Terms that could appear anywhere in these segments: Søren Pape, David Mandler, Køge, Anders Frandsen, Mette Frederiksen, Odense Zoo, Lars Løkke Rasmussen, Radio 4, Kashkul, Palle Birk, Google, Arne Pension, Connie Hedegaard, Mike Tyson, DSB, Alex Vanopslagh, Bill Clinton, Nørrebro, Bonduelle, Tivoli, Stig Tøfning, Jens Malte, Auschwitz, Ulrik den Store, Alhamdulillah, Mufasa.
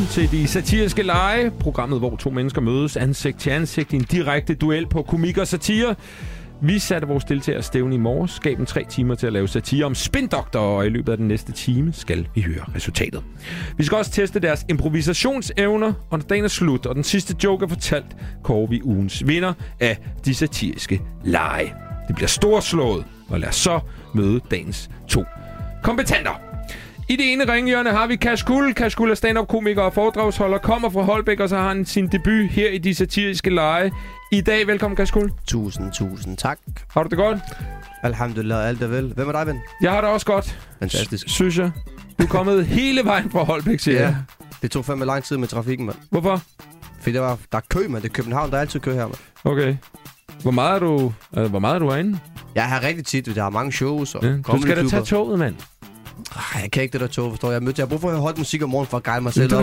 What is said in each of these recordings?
velkommen til de satiriske lege, programmet, hvor to mennesker mødes ansigt til ansigt i en direkte duel på komik og satire. Vi satte vores deltagere stævne i morges, gav dem 3 timer til at lave satire om spindoktorer, og i løbet af den næste time skal vi høre resultatet. Vi skal også teste deres improvisationsevner, og når dagen er slut, og den sidste joke er fortalt, kårer vi ugens vinder af de satiriske lege. Det bliver storslået, og lad os så møde dagens 2 kompetenter. I det ene ringhjørne har vi Kashkul. Kashkul er stand-up-komiker og foredragsholder, kommer fra Holbæk, og så har han sin debut her i de satiriske lege i dag. Velkommen, Kashkul. Tusind tak. Har du det godt? Alhamdulillah, alt er vel. Hvem er dig, ven? Jeg har det også godt. Fantastisk. Synes jeg. Du er kommet hele vejen fra Holbæk, siger jeg. Det tog fandme lang tid med trafikken, mand. Hvorfor? Fordi der er kø, mand. Det er København, der er altid kø her, mand. Okay. Hvor meget er du herinde? Jeg er her rigtig tit, fordi der er mange shows og kommentarklubber. Du skal da tage toget, mand. Jeg kan ikke det der tog, forstår jeg. Jeg har brug for at høre højt musik om morgenen for at guide mig selv. Du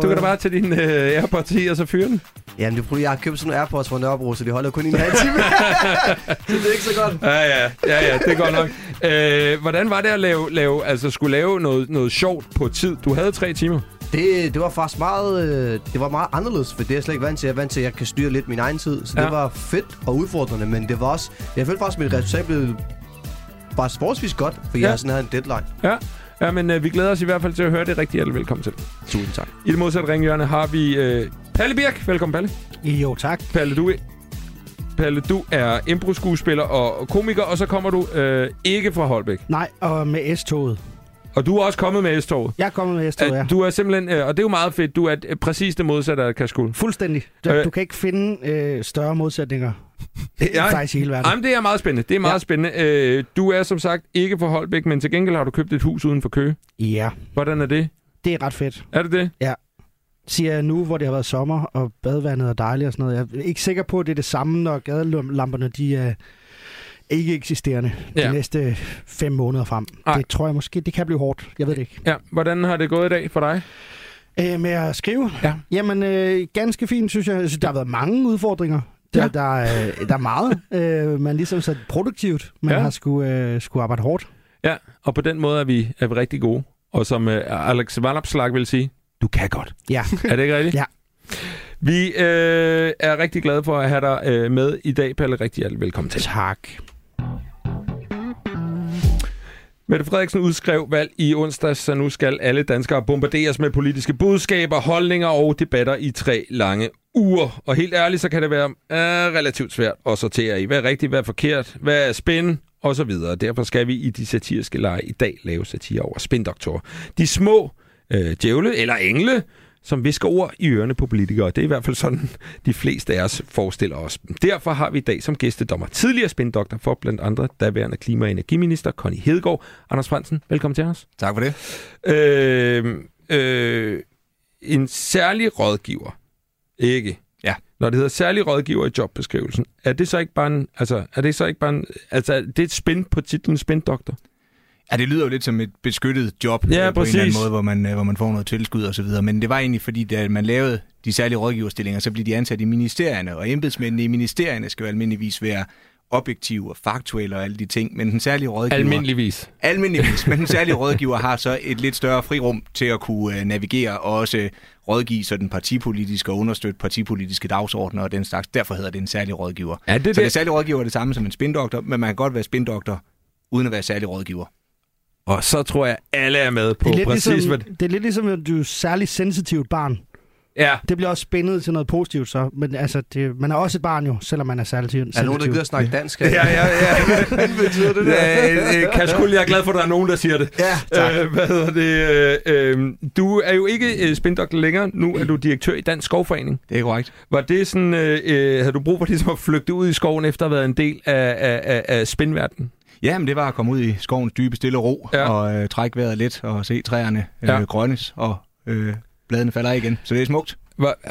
kan da bare tage din AirPods i og så fyre den. Jamen, jeg har købt sådan nogle AirPods fra Nørrebro, så de holder kun i en halv time. Så det er ikke så godt. Ja, det er godt nok. Hvordan var det at skulle lave noget sjovt på tid? Du havde 3 timer. Det var faktisk meget anderledes, for det er jeg slet ikke vant til. Jeg er vant til, at jeg kan styre lidt min egen tid, så det var fedt og udfordrende, men det var også... Jeg følte faktisk, mit resultat blev bare sportsvis godt, for jeg sådan havde en deadline. Ja, men vi glæder os i hvert fald til at høre det. Rigtig hjertelig velkommen til. Tusind tak. I det modsatte ringhjørne har vi Palle Birk. Velkommen, Palle. Jo, tak. Palle, du er impro-skuespiller og komiker, og så kommer du ikke fra Holbæk. Nej, og med S-toget. Og du er også kommet med S-toget. Jeg er kommet med S-toget, ja. Du er simpelthen, og det er jo meget fedt, du er præcis det modsatte af Kashkul. Fuldstændig. Du kan ikke finde større modsætninger. Jamen, det er meget spændende. Du er som sagt ikke fra Holbæk, men til gengæld har du købt et hus uden for Køge. Ja. Hvordan er det? Det er ret fedt. Er det det? Ja. Siger jeg nu, hvor det har været sommer, og badevandet er dejligt og sådan noget. Jeg er ikke sikker på, at det er det samme, når gadelamperne de er ikke eksisterende de næste 5 måneder frem. Ej. Det tror jeg måske, det kan blive hårdt. Jeg ved det ikke. Ja. Hvordan har det gået i dag for dig? Med at skrive? Ja. Jamen, ganske fint, synes jeg. Der har været mange udfordringer. Der er meget. Man ligesom så produktivt. Man har skulle arbejde hårdt. Ja, og på den måde er vi rigtig gode. Og som Alex Vanopslagh vil sige, du kan godt. Ja. Er det ikke rigtigt? Ja. Vi er rigtig glade for at have dig med i dag, Palle. Rigtig hjertelig velkommen til. Tak. Mette Frederiksen udskrev valg i onsdags, så nu skal alle danskere bombarderes med politiske budskaber, holdninger og debatter i 3 lange uger. Og helt ærligt, så kan det være relativt svært at sortere i. Hvad er rigtigt, hvad er forkert, hvad er spin, og så videre. Derfor skal vi i de satiriske lege i dag lave satire over spindoktorer. De små djævle eller engle, som visker ord i ørerne på politikere. Det er i hvert fald sådan, de fleste af os forestiller os. Derfor har vi i dag som gæstedommer tidligere spindoktor for blandt andre daværende klima- og energiminister Connie Hedegaard. Anders Frandsen, velkommen til os. Tak for det. En særlig rådgiver, ikke? Ja. Når det hedder særlig rådgiver i jobbeskrivelsen, er det så ikke bare en... er det et spin på titlen spindoktor? Ja, det lyder jo lidt som et beskyttet job på en eller anden måde, hvor man får noget tilskud og så videre. Men det var egentlig fordi, da man lavede de særlige rådgiverstillinger, så blev de ansat i ministerierne, og embedsmændene i ministerierne skal jo almindeligvis være objektive og faktuelle og alle de ting. Men den særlige rådgiver... Almindeligvis. Men den særlige rådgiver har så et lidt større frirum til at kunne navigere og også rådgive sådan partipolitiske og understøtte partipolitiske dagsordner og den slags. Derfor hedder det en særlig rådgiver. Ja, så den særlige rådgiver er det samme som en spindoktor, men man kan godt være spindoktor uden at være særlig rådgiver. Og så tror jeg, alle er med på præcis, ligesom, hvad... Det er lidt ligesom, at du er særlig sensitivt barn. Ja. Det bliver også spændet til noget positivt, så. Men altså, man er også et barn jo, selvom man er særlig sensitiv. Er nogen, der gider at snakke dansk? Ja. Hvad betyder det der? Kashkul, jeg er glad for, at der er nogen, der siger det. Ja, tak. Du er jo ikke spindoktor længere. Nu er du direktør i Dansk Skovforening. Det er korrekt. Var det sådan, havde du brug for ligesom at flygte ud i skoven, efter at have været en del af spindverdenen? Ja, men det var at komme ud i skovens dybe stille ro og trække vejret lidt og se træerne grønnes, og bladene falder igen. Så det er smukt.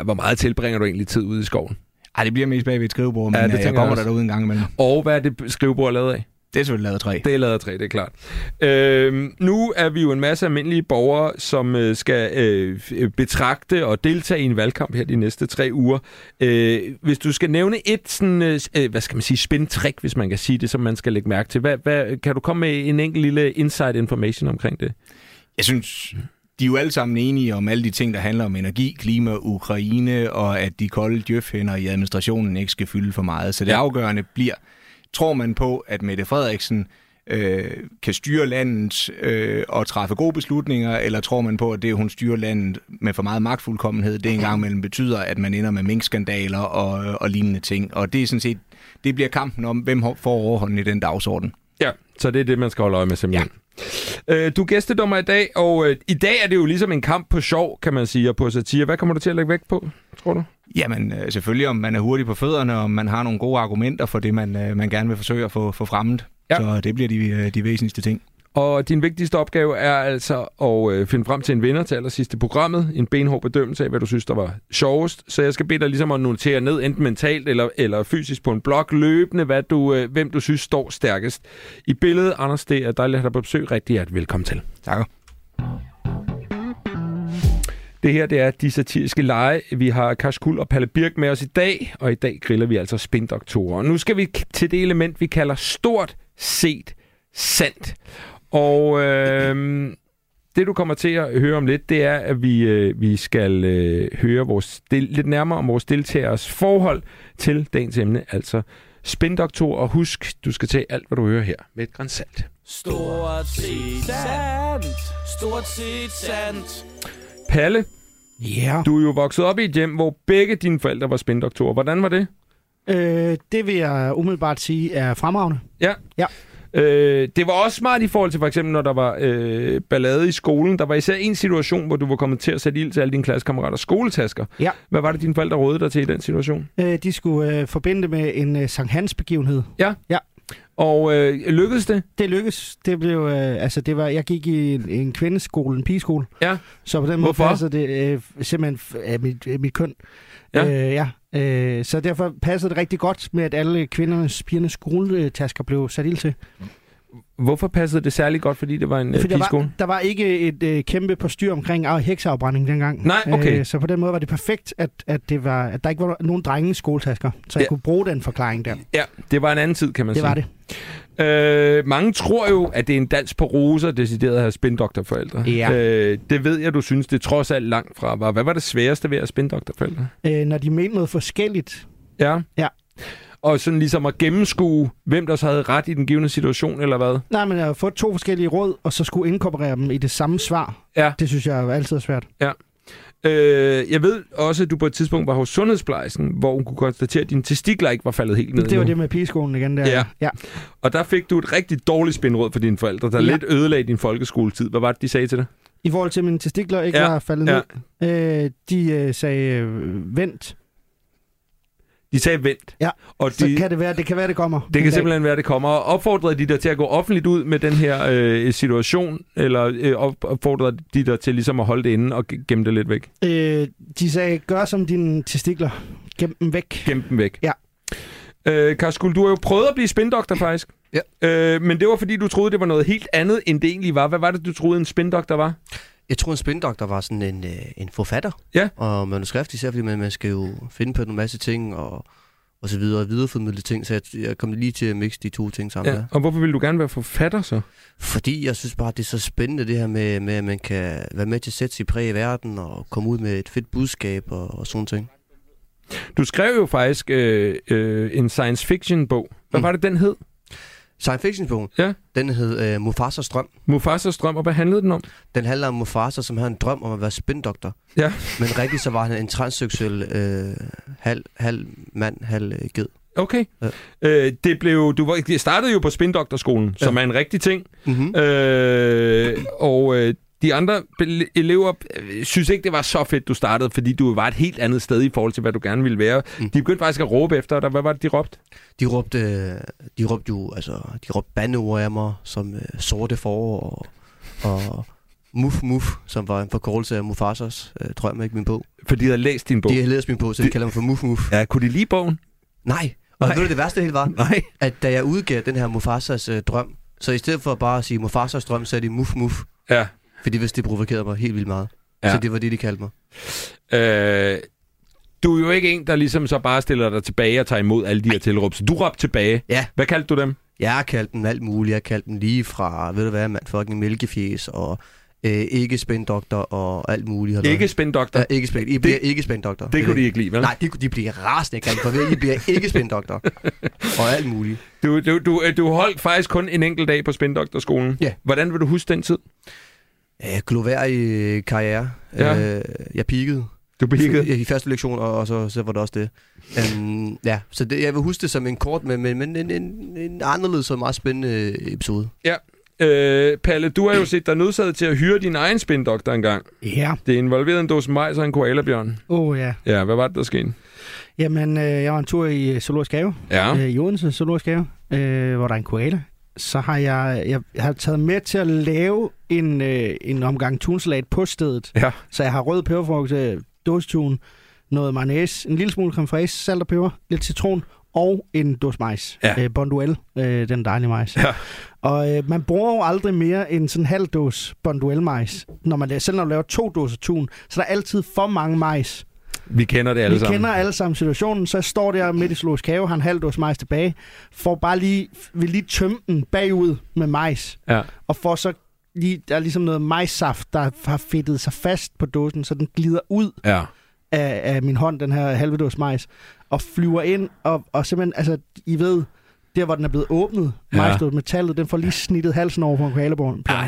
Hvor meget tilbringer du egentlig tid ude i skoven? Ej, det bliver mest bag ved et skrivebord, men jeg kommer derude en gang imellem. Og hvad er det skrivebord lavet af? Det er selvfølgelig lavet træ. Det er lavet træ, det er klart. Nu er vi jo en masse almindelige borgere, som skal betragte og deltage i en valgkamp her de næste 3 uger. Hvis du skal nævne et sådan, hvad skal man sige, spindtrik, hvis man kan sige det, som man skal lægge mærke til. Kan du komme med en enkelt lille inside information omkring det? Jeg synes, de er jo alle sammen enige om alle de ting, der handler om energi, klima, Ukraine, og at de kolde djøfhænder i administrationen ikke skal fylde for meget. Så det afgørende bliver, tror man på, at Mette Frederiksen kan styre landet og træffe gode beslutninger, eller tror man på, at det, hun styrer landet med for meget magtfuldkommenhed, det engang mellem betyder, at man ender med minkskandaler og lignende ting. Og det er sådan set, det bliver kampen om, hvem får overhånden i den dagsorden. Ja, så det er det, man skal holde øje med simpelthen. Ja. Du er gæstedommer i dag, og i dag er det jo ligesom en kamp på sjov, kan man sige, og på satire. Hvad kommer du til at lægge vægt på, tror du? Jamen selvfølgelig, om man er hurtig på fødderne, og om man har nogle gode argumenter for det, man gerne vil forsøge at få fremmet. Ja. Så det bliver de væsentligste ting. Og din vigtigste opgave er altså at finde frem til en vinder til allersidst i programmet. En benhård bedømmelse af, hvad du synes, der var sjovest. Så jeg skal bede dig ligesom at notere ned, enten mentalt eller fysisk på en blog, løbende, hvem du synes står stærkest. I billedet, Anders, det er dejligt at have dig på besøg. Rigtig hjertelig velkommen til. Tak. Det her, det er de satiriske lege. Vi har Kashkul og Palle Birk med os i dag, og i dag griller vi altså spindoktorer. Nu skal vi til det element, vi kalder stort set sandt. Og det, du kommer til at høre om lidt, det er, at vi skal høre lidt nærmere om vores deltageres forhold til dagens emne, altså spindoktorer. Og husk, du skal tage alt, hvad du hører her med et gran salt. Stort set sandt. Stort set sandt. Palle, du er jo vokset op i et hjem, hvor begge dine forældre var spindoktorer. Hvordan var det? Det vil jeg umiddelbart sige er fremragende. Ja. Det var også smart i forhold til for eksempel, når der var ballade i skolen. Der var især en situation, hvor du var kommet til at sætte ild til alle dine klassekammeraters skoletasker. Ja. Hvad var det, dine forældre rådede dig til i den situation? De skulle forbinde med en Sankt Hans begivenhed. Ja. Og lykkedes det? Det lykkedes. Det blev jeg gik i en kvindeskole, en pigeskole. Ja. Så på den måde passede det simpelthen mit køn. Så derfor passede det rigtig godt med, at alle pigernes skoletasker blev sat ild til. Hvorfor passede det særlig godt, fordi det var en pigeskole? Der var ikke et kæmpe postyr omkring hekseafbrænding dengang. Nej, okay. Så på den måde var det perfekt, at der ikke var nogen drenge skoletasker. Så jeg kunne bruge den forklaring der. Ja, det var en anden tid, kan man sige. Det var det. Mange tror jo, at det er en dans på roser, decideret at have spindoktorforældre. Ja. Det ved jeg, du synes, det trods alt langt fra var. Hvad var det sværeste ved at have spindoktorforældre? Når de mente noget forskelligt. Ja. Og sådan ligesom at gennemskue, hvem der så havde ret i den givne situation, eller hvad? Nej, men jeg har fået 2 forskellige råd, og så skulle inkorporere dem i det samme svar. Ja. Det synes jeg altid er svært. Ja. Jeg ved også, at du på et tidspunkt var hos sundhedsplejersken, hvor hun kunne konstatere, at dine testikler ikke var faldet helt ned. Det var det med pigeskolen igen der. Ja. Og der fik du et rigtig dårligt spindråd fra dine forældre, der lidt ødelagde din folkeskoletid. Hvad var det, de sagde til dig? I forhold til, mine testikler ikke var faldet ned. De sagde, vent. De sagde vent. Ja, og så kan det være, det kommer. Det kan simpelthen være, det kommer. Og opfordrede de dig til at gå offentligt ud med den her situation, eller opfordrede de dig til ligesom at holde det inde og gemme det lidt væk? De sagde, gør som dine testikler. Gem dem væk. Ja. Kashkul, du har jo prøvet at blive spindoktor faktisk. Ja. Men det var fordi, du troede, det var noget helt andet, end det egentlig var. Hvad var det, du troede, en spindoktor var? Jeg tror, en spindoktor var sådan en forfatter. Ja. Og manuskrift især, fordi man skal jo finde på en masse ting og så videre og videreformidle ting. Så jeg kom lige til at mixe de 2 ting sammen. Ja. Og hvorfor ville du gerne være forfatter så? Fordi jeg synes bare, det er så spændende det her med, at man kan være med til at sætte sig præg i verden og komme ud med et fedt budskab og sådan ting. Du skrev jo faktisk en science fiction bog. Hvad var det, den hed? Science fiction-bogen, den hed Mufasas drøm. Mufasas drøm, og hvad handlede den om? Den handler om Mufasa, som havde en drøm om at være spindoktor. Ja. Men rigtig så var han en transseksuel halv mand, halv ged. Okay. Ja. Det startede jo på spindoktorskolen, som er en rigtig ting. Mm-hmm. De andre elever synes ikke, det var så fedt, du startede, fordi du var et helt andet sted i forhold til, hvad du gerne ville være. Mm. De begyndte faktisk at råbe efter dig. Hvad var det, de råbte? De råbte bandeord af mig, som sorte forår og muff, som var en forkortelse af Mufasas drøm, ikke min bog. Fordi de havde læst din bog? De havde læst min bog, så de kalder mig for muff. Ja, kunne de lide bogen? Nej. Og ved du, det værste helt var? Nej. At da jeg udgav den her Mufasas drøm, så i stedet for bare at sige Mufasas drøm, så er de muff. Ja. Fordi hvis det provokerede mig helt vildt meget. Ja. Så det var det, de kaldte mig. Du er jo ikke en, der ligesom så bare stiller dig tilbage og tager imod alle de her tilråb. Så du råbte tilbage. Ja. Hvad kaldte du dem? Jeg kaldte dem alt muligt. Jeg kaldte dem lige fra, ved du hvad, mand, fucking mælkefjes og Ikke spændoktor og alt muligt. Eller ikke spændoktor? Ja, ikke spændoktor. I bliver ikke spændoktor. Det kunne de ikke lide, vel? Nej, det kunne de blive rasende. I bliver ikke spændoktor. Og alt muligt. Du holdt faktisk kun en enkelt dag på spændoktorskolen. Ja. Hvordan vil du huske den tid? Gloværdig karriere. Ja. Jeg peakede. Du peakede? I første lektion, og så var det også det. Ja, så det, jeg vil huske det som en kort, men en anderledes og meget spændende episode. Ja. Palle, du har jo set dig nødsaget til at hyre din egen spindoktor engang. Ja. Det involverede en dåse majs og en koalabjørn. Ja. Ja, hvad var det, der skete? Jamen, jeg var en tur i Solårs Gave. Ja. I Odense Solårs Gave, hvor der er en koala. Så har jeg har taget med til at lave en omgang tunsalat på stedet. Ja. Så jeg har rød peberfrugt, dåsetun, noget mayonnaise, en lille smule creme fraise, salt og peber, lidt citron og en dåse majs. Ja. Bonduelle, den dejlige majs. Ja. Og man bruger jo aldrig mere end sådan en halv dåse bonduelle-majs, selv når du laver 2 dåser tun, så der er altid for mange majs. Vi kender det alle sammen. Vi kender alle sammen situationen, så jeg står der midt i Solårs Gave, har en halv dåse majs tilbage, vil lige tømme den bagud med majs, ja. Og får så lige, der er ligesom noget majssaft, der har fedtet sig fast på dåsen, så den glider ud, ja. af min hånd, den her halve dåse majs, og flyver ind, og simpelthen, altså, I ved... Der, hvor den er blevet åbnet, majstået metallet, den får lige snittet halsen over på en koalabjørn. Ja.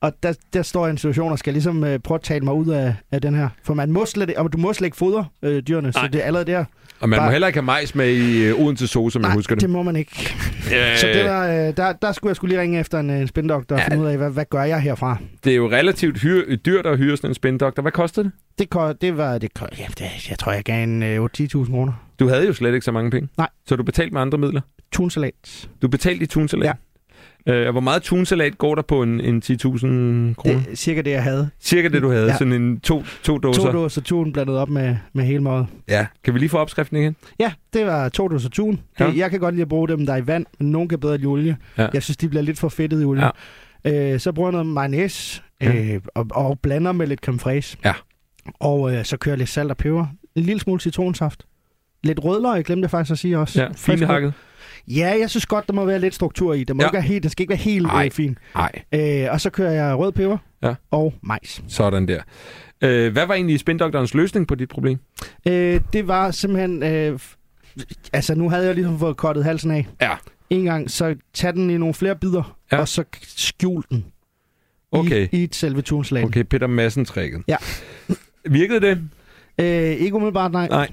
Og der står jeg i en situation, og skal ligesom prøve at tale mig ud af den her. For du må slet ikke fodre dyrene, så det er allerede der. Og man må heller ikke have majs med i Odense Zoo, som jeg husker det. Nej, det må man ikke. Så det der skulle jeg lige ringe efter en spindoktor og finde ud af, hvad gør jeg herfra? Det er jo relativt dyrt at hyre sådan en spindoktor. Hvad kostede det? Jeg tror, jeg gav en 8-10.000 kroner. Du havde jo slet ikke så mange penge. Nej. Så du betalte med andre midler? Tunsalat. Du betalte i tunsalat? Ja. Og hvor meget tunsalat går der på en 10.000 kroner? Cirka det, jeg havde. Cirka det, du havde? Ja. Sådan en to dåser? 2 dåser tun blandet op med hele mødet. Ja. Kan vi lige få opskriften igen? Ja, det var 2 dåser tun. Ja. Jeg kan godt lide at bruge dem, der er i vand, men nogen kan bedre i olie. Ja. Jeg synes, de bliver lidt for fedtet i olie. Ja. Så bruger jeg noget mayonnaise, og blander med lidt creme fraise. Ja. Og så kører jeg lidt salt og peber. En lille smule citronsaft. Lidt rødløg, glemte jeg faktisk at sige også. Ja, finhakket. Ja, jeg synes godt, der må være lidt struktur i. Den skal ikke være helt fin. Og så kører jeg rød peber og majs. Sådan der. Hvad var egentlig spindoktorens løsning på dit problem? Det var simpelthen... nu havde jeg ligesom fået kottet halsen af. Ja. En gang, så tag den i nogle flere bidder, og så skjul den i et selve tunslag. Okay, Peter Madsen-trækket. Ja. Virkede det? Ikke umiddelbart, nej.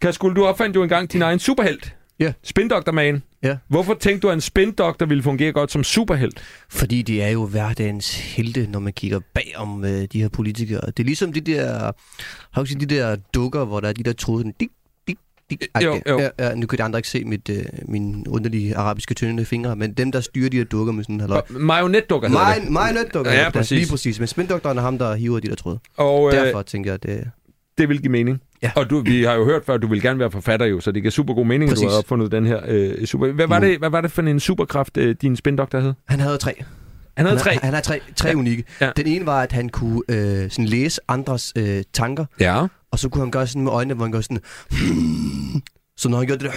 Kashkul, du opfandt jo engang din egen superhelt. Ja. Spindoktormagen. Ja. Hvorfor tænkte du, at en spindoktor ville fungere godt som superhelt? Fordi de er jo hverdagens helte, når man kigger bagom de her politikere. Det er ligesom de der dukker, hvor der er de der trude. Jo. Ja, nu kan de andre ikke se mine underlige arabiske tyndende fingre, men dem, der styrer de her dukker med sådan en halvøj. Marionetdukker hedder det. Marionetdukker, ja, præcis. Lige præcis. Men spindoktoren er ham, der hiver de der trude. Og derfor tænker jeg, det... Det vil give mening. Ja. Og vi har jo hørt før, at du vil gerne være forfatter jo, så det giver super god mening, at du har opfundet den her Hvad var det for en superkraft, din spindoktor hed? Han havde 3. Han havde tre unikke. Ja. Den ene var, at han kunne sådan læse andres tanker, og så kunne han gøre sådan med øjnene, hvor han gør sådan... Så når han gjorde det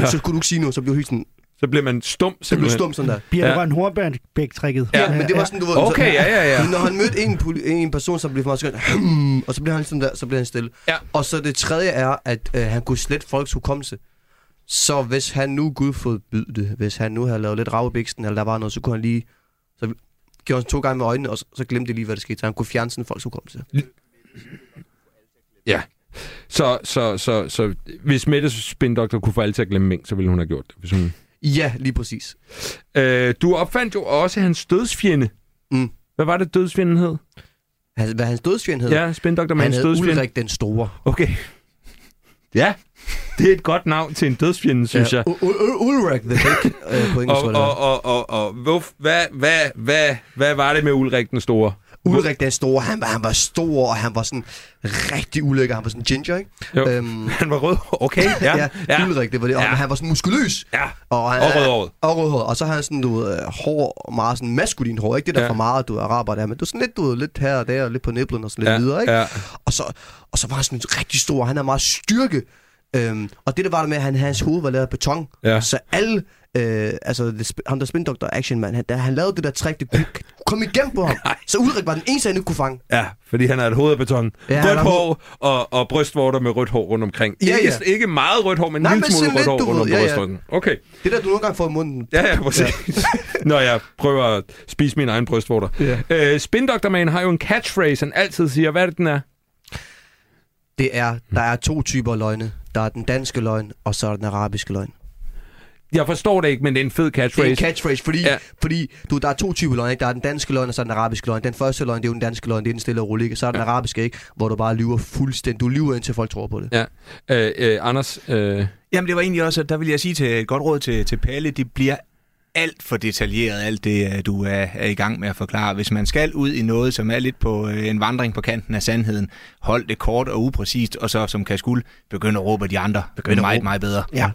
der... Så kunne du ikke sige noget, så blev du helt sådan... Så bliver man stum, simpelthen. Det blev stum sådan der. Bjørn var en Horbjørn-bæk-trækket. Ja, men det var sådan, du ved... Okay, ja. Når han mødte en person, så blev han også sådan... Og så blev han sådan der, så blev han stille. Ja. Og så det tredje er, at han kunne slette folks hukommelse. Så hvis han nu gudforbyde det, hvis han nu havde lavet lidt ravebæksten, eller der var noget, så kunne han lige... Så gjorde han 2 gange med øjnene, og så glemte lige, hvad der skete. Så han kunne fjerne sådan folks hukommelse. Ja. Så hvis Mettes spindoktor kunne få alle til at glemme mink, så ville hun have gjort det, hvis hun... Ja, lige præcis. Du opfandt jo også hans dødsfjende. Mm. Hvad var det, dødsfjenden hed? Hvad hans dødsfjende hed? Ja, spindoktormandens dødsfjende. Han hed Ulrik den Store. Okay. Ja, det er et godt navn til en dødsfjende, synes jeg. Ulrik the Big på engelsk. Hvad var det med Ulrik den Store? Ulrik den Store, han var stor, og han var sådan rigtig ulækker. Han var sådan ginger, ikke? Han var rød. Okay, ja. Ulrik, det var det. Og han var sådan muskuløs. Ja, og rødhåret. Og så har han sådan, du ved, hår, meget sådan maskulin hår, ikke? Det der for meget, du araber der, men du er sådan lidt, du ved, lidt her og der, og lidt på nipplen og sådan lidt videre, ikke? Og så var han sådan rigtig stor, han er meget styrke. Og det der var der med, at hans hoved var lavet af beton. Ja. Så alle, altså ham der spindoktor Actionman, han lavede det der trick, det kom igennem på ham. Så Ulrik var den eneste, han ikke kunne fange. Ja, fordi han har et hoved af beton. Ja, rødt hår og brystvorter med rødt hår rundt omkring. Ja, ja. Ikke meget rødt hår, men en lille smule rødt hår rundt om brystvorten. Okay. Det der, du nogle gange får i munden. Ja, ja, præcis. Når jeg prøver at spise mine egne brystvorter. Ja. Spindoktorman har jo en catchphrase, han altid siger. Hvad er det, den er? Det er, der er to typer løgne. Der er den danske løgn, og så er den arabiske løgn. Jeg forstår det ikke, men det er en fed catchphrase. Det er en catchphrase, fordi du, der er to typer løgn, ikke? Der er den danske løgn, og så er den arabiske løgn. Den første løgn, det er jo den danske løgn, det er den stille og rolig, og så er den arabiske, ikke? Hvor du bare lyver fuldstændig. Du lyver, indtil folk tror på det. Ja. Anders? Jamen, det var egentlig også, der vil jeg sige til et godt råd til Palle, det bliver alt for detaljeret, alt det, du er i gang med at forklare. Hvis man skal ud i noget, som er lidt på en vandring på kanten af sandheden, hold det kort og upræcist, og så som Kashkul, begynde at råbe de andre. Begynde meget, meget bedre. Ja.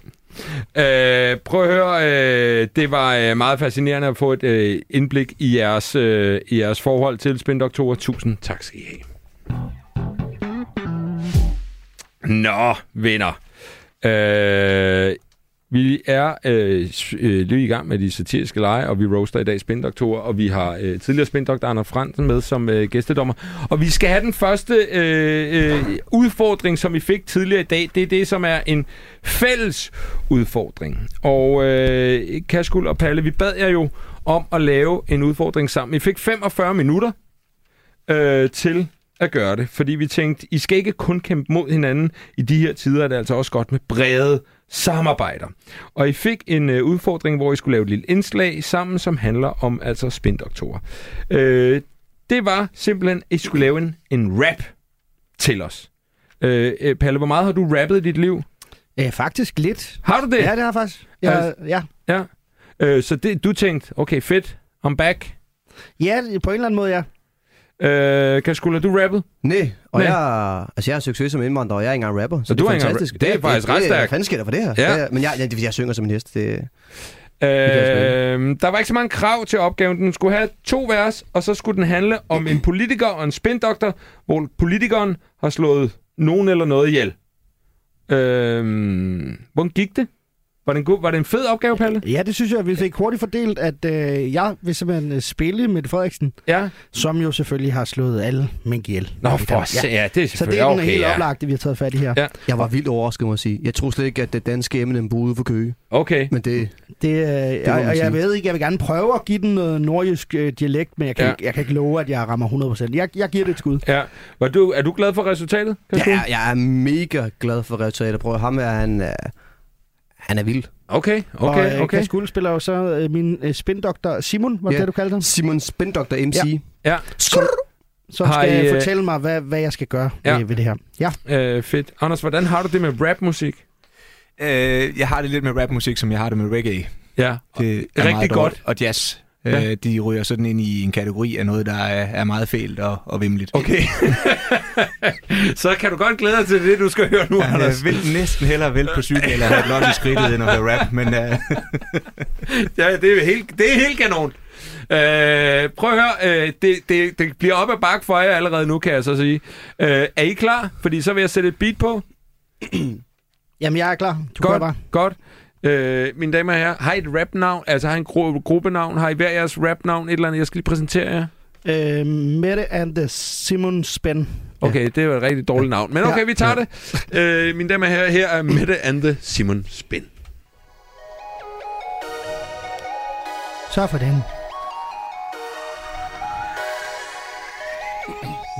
Prøv at høre, det var meget fascinerende at få et indblik i jeres forhold til spindoktorer. Tusind tak skal I have. Nå, venner. Vi er lige i gang med de satiriske lege, og vi roaster i dag spindoktorer, og vi har tidligere spindoktor Anders Frandsen med som gæstedommer. Og vi skal have den første udfordring, som vi fik tidligere i dag. Det er det, som er en fælles udfordring. Og Kashkul og Palle, vi bad jer jo om at lave en udfordring sammen. I fik 45 minutter til at gøre det, fordi vi tænkte, I skal ikke kun kæmpe mod hinanden. I de her tider er det altså også godt med brede samarbejder. Og I fik en udfordring, hvor I skulle lave et lille indslag sammen, som handler om altså spindoktorer. Det var simpelthen, at I skulle lave en rap til os. Palle, hvor meget har du rappet i dit liv? Faktisk lidt. Har du det? Ja, det har jeg faktisk. Ja. Så det, du tænkte, okay, fedt, I'm back. Ja, på en eller anden måde, ja. Kashkul, har du rappet? Nej, og jeg er succes som indvandrer, og jeg er ikke engang rapper. Så det er fantastisk. Det er faktisk ret stærkt. Hvad fanden sker der for det her? Ja. Men jeg synger som en hest. Der var ikke så mange krav til opgaven. Den skulle have 2 vers, og så skulle den handle om en politiker og en spindoktor, hvor politikeren har slået nogen eller noget ihjel. Hvordan gik det? Var det en fed opgave, Palle? Ja, det synes jeg. Vi fik hurtigt fordelt, at jeg vil simpelthen spille Mette Frederiksen, som jo selvfølgelig har slået alle mink ihjel. Nå, for sig. Ja, det er selvfølgelig. Så det er den helt oplagt, det vi har taget fat i her. Ja. Jeg var vildt overrasket, må jeg sige. Jeg tror slet ikke, at det danske emne boede ude for Køge. Okay. Men jeg ved ikke, jeg vil gerne prøve at give den noget nordjysk dialekt, men jeg kan ikke love, at jeg rammer 100%. Jeg giver det et skud. Ja. Er du glad for resultatet? Ja, jeg er mega glad for resultatet. Prøv at ham er han... Han er vild. Okay. Og Kashkul spiller jo så min spindoktor Simon, var det du kaldte ham? Simon Spindoktor MC. Ja. Så skal fortælle mig, hvad jeg skal gøre ved det her. Ja. Fedt. Anders, hvordan har du det med rapmusik? Jeg har det lidt med rapmusik, som jeg har det med reggae. Ja, det er rigtig godt. Og jazz. Ja. De ryger sådan ind i en kategori af noget, der er meget fælt og vimligt. Okay. Så kan du godt glæde dig til det, du skal høre nu, Anders. Jeg vil næsten hellere vælte på cykel, eller have blot i skridtet, end at høre rap, men... Ja, det er helt kanon. Prøv at høre, det bliver op ad bakke for jer allerede nu, kan jeg så sige. Er I klar? Fordi så vil jeg sætte et beat på. Jamen, jeg er klar. Godt. Mine damer og herrer, har I et rapnavn? Altså har I en gruppenavn? Har I hver jeres rapnavn? Et eller andet, jeg skal lige præsentere jer. Mette and Simon Spænd. Okay, det var et rigtig dårligt navn. Men okay, vi tager det. Mine damer og herrer, her er Mette and Simon Spænd. Så for den.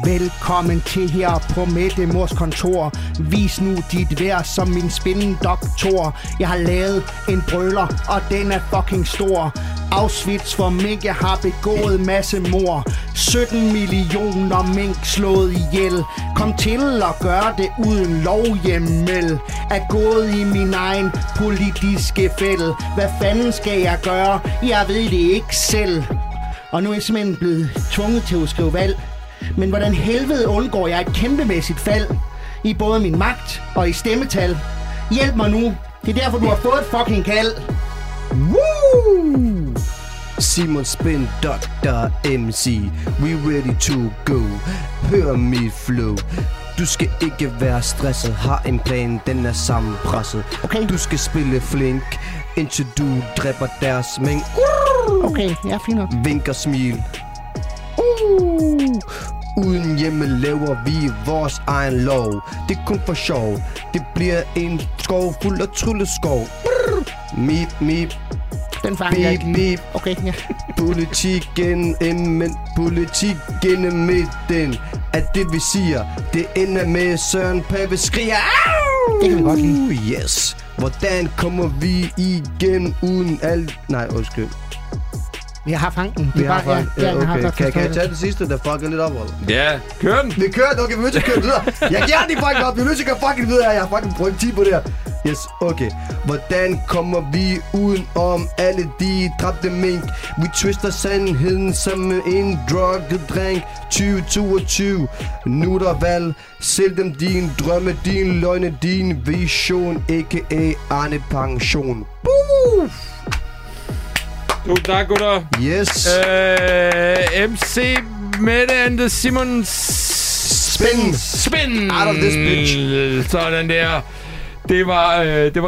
Velkommen til her på Mette Mors kontor. Vis nu dit vejr som min spindoktor. Jeg har lavet en brøler, og den er fucking stor. Auschwitz for mink, jeg har begået masse mord. 17 millioner mink slået ihjel. Kom til at gøre det uden lovhjemmel. Er gået i min egen politiske fælde. Hvad fanden skal jeg gøre? Jeg ved det ikke selv. Og nu er jeg simpelthen blevet tvunget til at skrive valg. Men hvordan helvede undgår jeg et kæmpemæssigt fald i både min magt og i stemmetal? Hjælp mig nu. Det er derfor, du har fået et fucking kald. Woo! Simon Spin, Dr. MC. We ready to go. Hør mit flow. Du skal ikke være stresset, har en plan, den er sammenpresset. Okay. Du skal spille flink, indtil du dræber deres mængde. Okay, ja, fint nok. Vink og smil. Uden hjemme laver vi vores egen lov. Det er kun for sjov. Det bliver en skov fuld af trylleskov. Mip, mip. Den fanger jeg ikke lige. Okay, ja. Politik gennem midten. At det vi siger, det ender med Søren Pape skriger. Det kan vi godt lide. Yes. Hvordan kommer vi igen uden alt... Nej, undskyld. Vi har fangen. Vi har fangen. Ja, okay. Kan jeg tage det sidste, der fucker lidt op, eller? Ja, kør den. Vi kører den. Okay, vi er nødt til at køre videre. Jeg giver den fucking op. Vi er nødt til at fucking videre her. Jeg har fucking brugt 10 på det her. Yes, okay. Hvordan kommer vi uden om alle de dræbte mink? Vi twister sandheden som en drunk-drink. 2022, nu der valg. Sælg dem din drømme, din løgne, din vision. A.k.a. Arne Pension. Boom! Tusind tak, gutter. Yes. MC Mette and the Simon Spin. Out of this bitch. Sådan der. Det var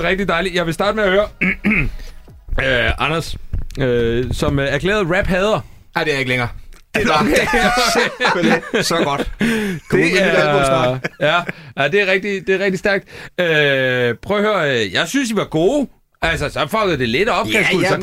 rigtig dejligt. Jeg vil starte med at høre Anders, som erklæret rap-hader. Nej, det er jeg ikke længere. Det er okay. Så godt. Kom det ud med album, ja, det er rigtig stærkt. Prøv at høre. Jeg synes, I var gode. Altså, så fuckede det lidt op, Kashkul. Ja,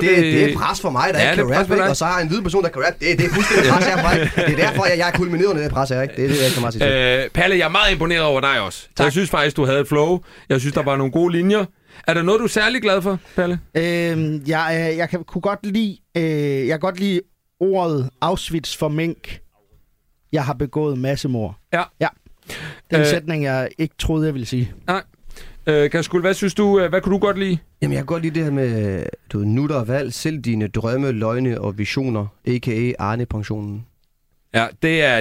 det er pres for mig, der ikke kan rappe, og så har en hvid person, der kan rappe. Det er fuldstændig pres herfra, ikke? Det er derfor, jeg er kulmineret under det pres her, ikke? Det er det, jeg kan meget sige. Palle, jeg er meget imponeret over dig også. Tak. Jeg synes faktisk, du havde et flow. Jeg synes, der var nogle gode linjer. Er der noget, du er særlig glad for, Palle? Jeg kan godt lide ordet Auschwitz for mink. Jeg har begået massemord. Ja. Det er en sætning, jeg ikke troede, jeg ville sige. Nej. Kashkul, hvad synes du, hvad kunne du godt lide? Jamen, jeg kan godt lide det her med, du ved, nutter og valg, selv dine drømme, løgne og visioner, a.k.a. Arne-pensionen. Ja, det er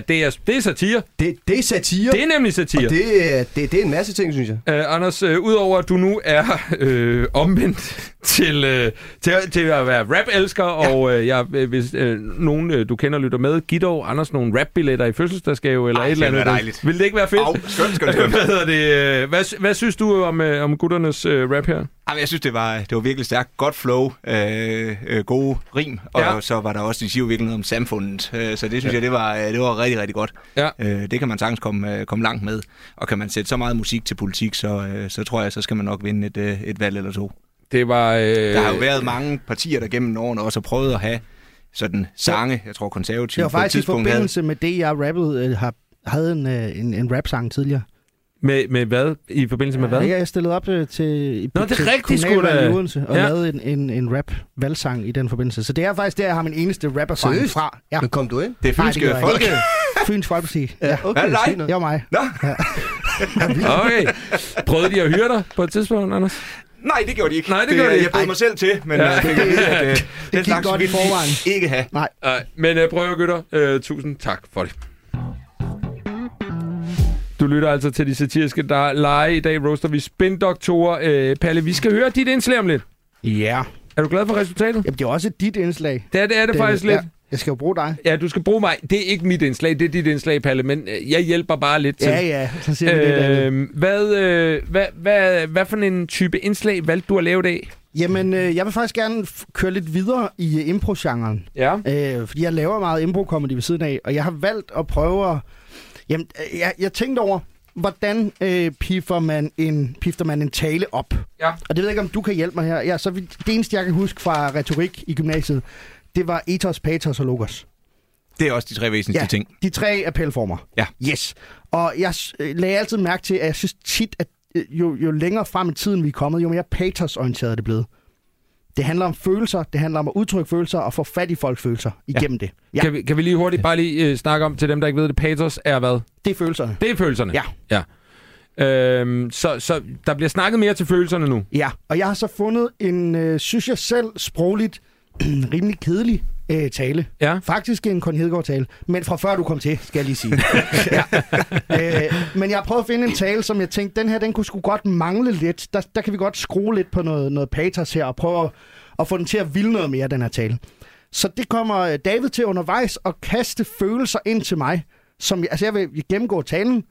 satire. Det er satire. Det er nemlig satire. Og det er en masse ting, synes jeg. Anders, udover at du nu er omvendt til at være rap-elsker, ja. Og hvis nogen, du kender, lytter med, giv dog Anders nogle rap-billetter i fødselsdagsgave eller et eller andet. Dejligt. Vil det ikke være fedt? Au, skønt. Hvad synes du om gutternes rap her? Jamen, jeg synes, det var virkelig stærkt. Godt flow, gode rim, og så var der også, de siger jo virkelig noget om samfundet. Så det synes jeg, det var rigtig, rigtig godt. Ja. Det kan man sagtens komme langt med. Og kan man sætte så meget musik til politik, så tror jeg, så skal man nok vinde et valg eller to. Der har jo været mange partier, der gennem årene også har prøvet at have sådan sange. Jeg tror, konservative på et tidspunkt havde... Det var faktisk i forbindelse med det, jeg rappede, havde en rap-sang tidligere. Med hvad? I forbindelse med hvad? Jeg stillede op til kommunalvalget i Odense og lavede en rap-valgsang i den forbindelse. Så det er faktisk der, jeg har min eneste rapper-sang fra. Ja. Men kom du ind? Det er Fynske Folk. Fyns Folkeparti. Ja, okay. Hvad er det dig? Det var mig. Nå. Ja. Okay. Prøvede de at hyre dig på et tidspunkt, Anders? Nej, det gjorde de ikke. Nej, det gjorde de ikke. Jeg prøvede mig selv til, men det gik godt i forvejen. Ikke have. Nej. Men prøv at gutter. Tusind tak for det. Du lytter altså til de satiriske lege. I dag roaster vi spindoktorer. Palle, vi skal høre dit indslag om lidt. Ja. Yeah. Er du glad for resultatet? Jamen, det er også dit indslag. Det er det faktisk lidt. Ja. Jeg skal jo bruge dig. Ja, du skal bruge mig. Det er ikke mit indslag, det er dit indslag, Palle, men jeg hjælper bare lidt til. Ja, så siger vi det. Hvad for en type indslag valgte du at lave i dag? Jamen, jeg vil faktisk gerne køre lidt videre i impro-genren. Ja. Fordi jeg laver meget impro-comedy ved siden af, og jeg har valgt at prøve at... Jamen, jeg tænkte over, hvordan pifter man en tale op? Ja. Og det ved jeg ikke, om du kan hjælpe mig her. Ja, så det eneste, jeg kan huske fra retorik i gymnasiet, det var ethos, pathos og logos. Det er også de tre væsentlige ting. De tre appelformer. Ja. Yes. Og jeg lagde altid mærke til, at jeg synes tit, at jo længere frem i tiden vi er kommet, jo mere pathos-orienteret er det blevet. Det handler om følelser, det handler om at udtrykke følelser og få fat i folks følelser igennem det. Ja. Kan vi lige hurtigt bare lige snakke om, til dem, der ikke ved det, pathos er hvad? Det er følelserne. Det er følelserne? Ja. Så der bliver snakket mere til følelserne nu? Ja, og jeg har så fundet en, synes jeg selv, sprogligt rimelig kedelig tale. Ja. Faktisk en Connie Hedegaard tale, men fra før du kom til, skal jeg lige sige. Men jeg har prøvet at finde en tale, som jeg tænkte, den her, den kunne sgu godt mangle lidt. Der kan vi godt skrue lidt på noget patos her, og prøve at få den til at ville noget mere, den her tale. Så det kommer David til undervejs at kaste følelser ind til mig, som jeg vil gennemgå talen,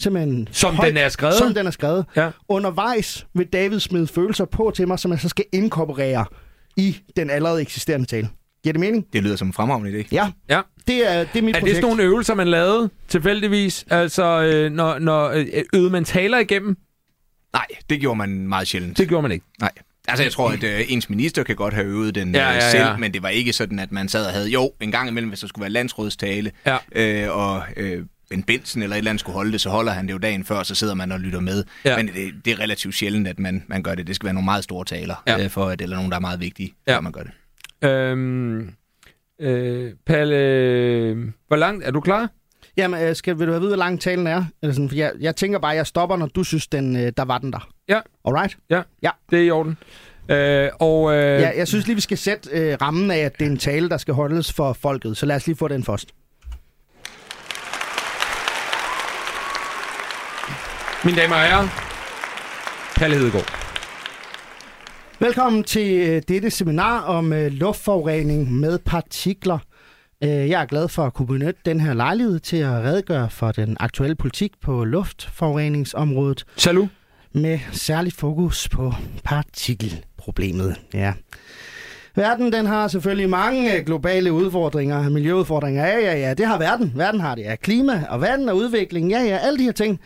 simpelthen som den er skrevet. Ja. Undervejs vil David smide følelser på til mig, som jeg så skal inkorporere i den allerede eksisterende tale. Giver det mening? Det lyder som en fremragende idé. Ja, ja. Det er mit projekt. Er det sådan nogle øvelser, man lavede tilfældigvis? Altså, når øvede man taler igennem? Nej, det gjorde man meget sjældent. Det gjorde man ikke? Nej. Altså, jeg tror, at ens minister kan godt have øvet den selv, men det var ikke sådan, at man sad og havde, jo, en gang imellem, hvis der skulle være landsrådstale, og Ben Benson eller et eller andet skulle holde det, så holder han det jo dagen før, så sidder man og lytter med. Ja. Men det er relativt sjældent, at man gør det. Det skal være nogle meget store taler, for at, eller nogle, der er meget vigtige, når man gør det. Palle, hvor langt? Er du klar? Jamen, vil du have vide, hvor lang talen er? Eller sådan, for jeg tænker bare, at jeg stopper, når du synes, der var den der. Ja. Alright? Ja, ja. Det er i orden. Ja, jeg synes lige, vi skal sætte rammen af, at det er en tale, der skal holdes for folket. Så lad os lige få den først. Mine damer og herrer, Palle Hedegaard. Velkommen til dette seminar om luftforurening med partikler. Jeg er glad for at kunne benytte den her lejlighed til at redegøre for den aktuelle politik på luftforureningsområdet. Salut. Med særlig fokus på partikelproblemet. Ja. Verden den har selvfølgelig mange globale udfordringer, miljøudfordringer. Ja, det har verden. Verden har det. Ja, klima og vand og udvikling. Ja, alle de her ting.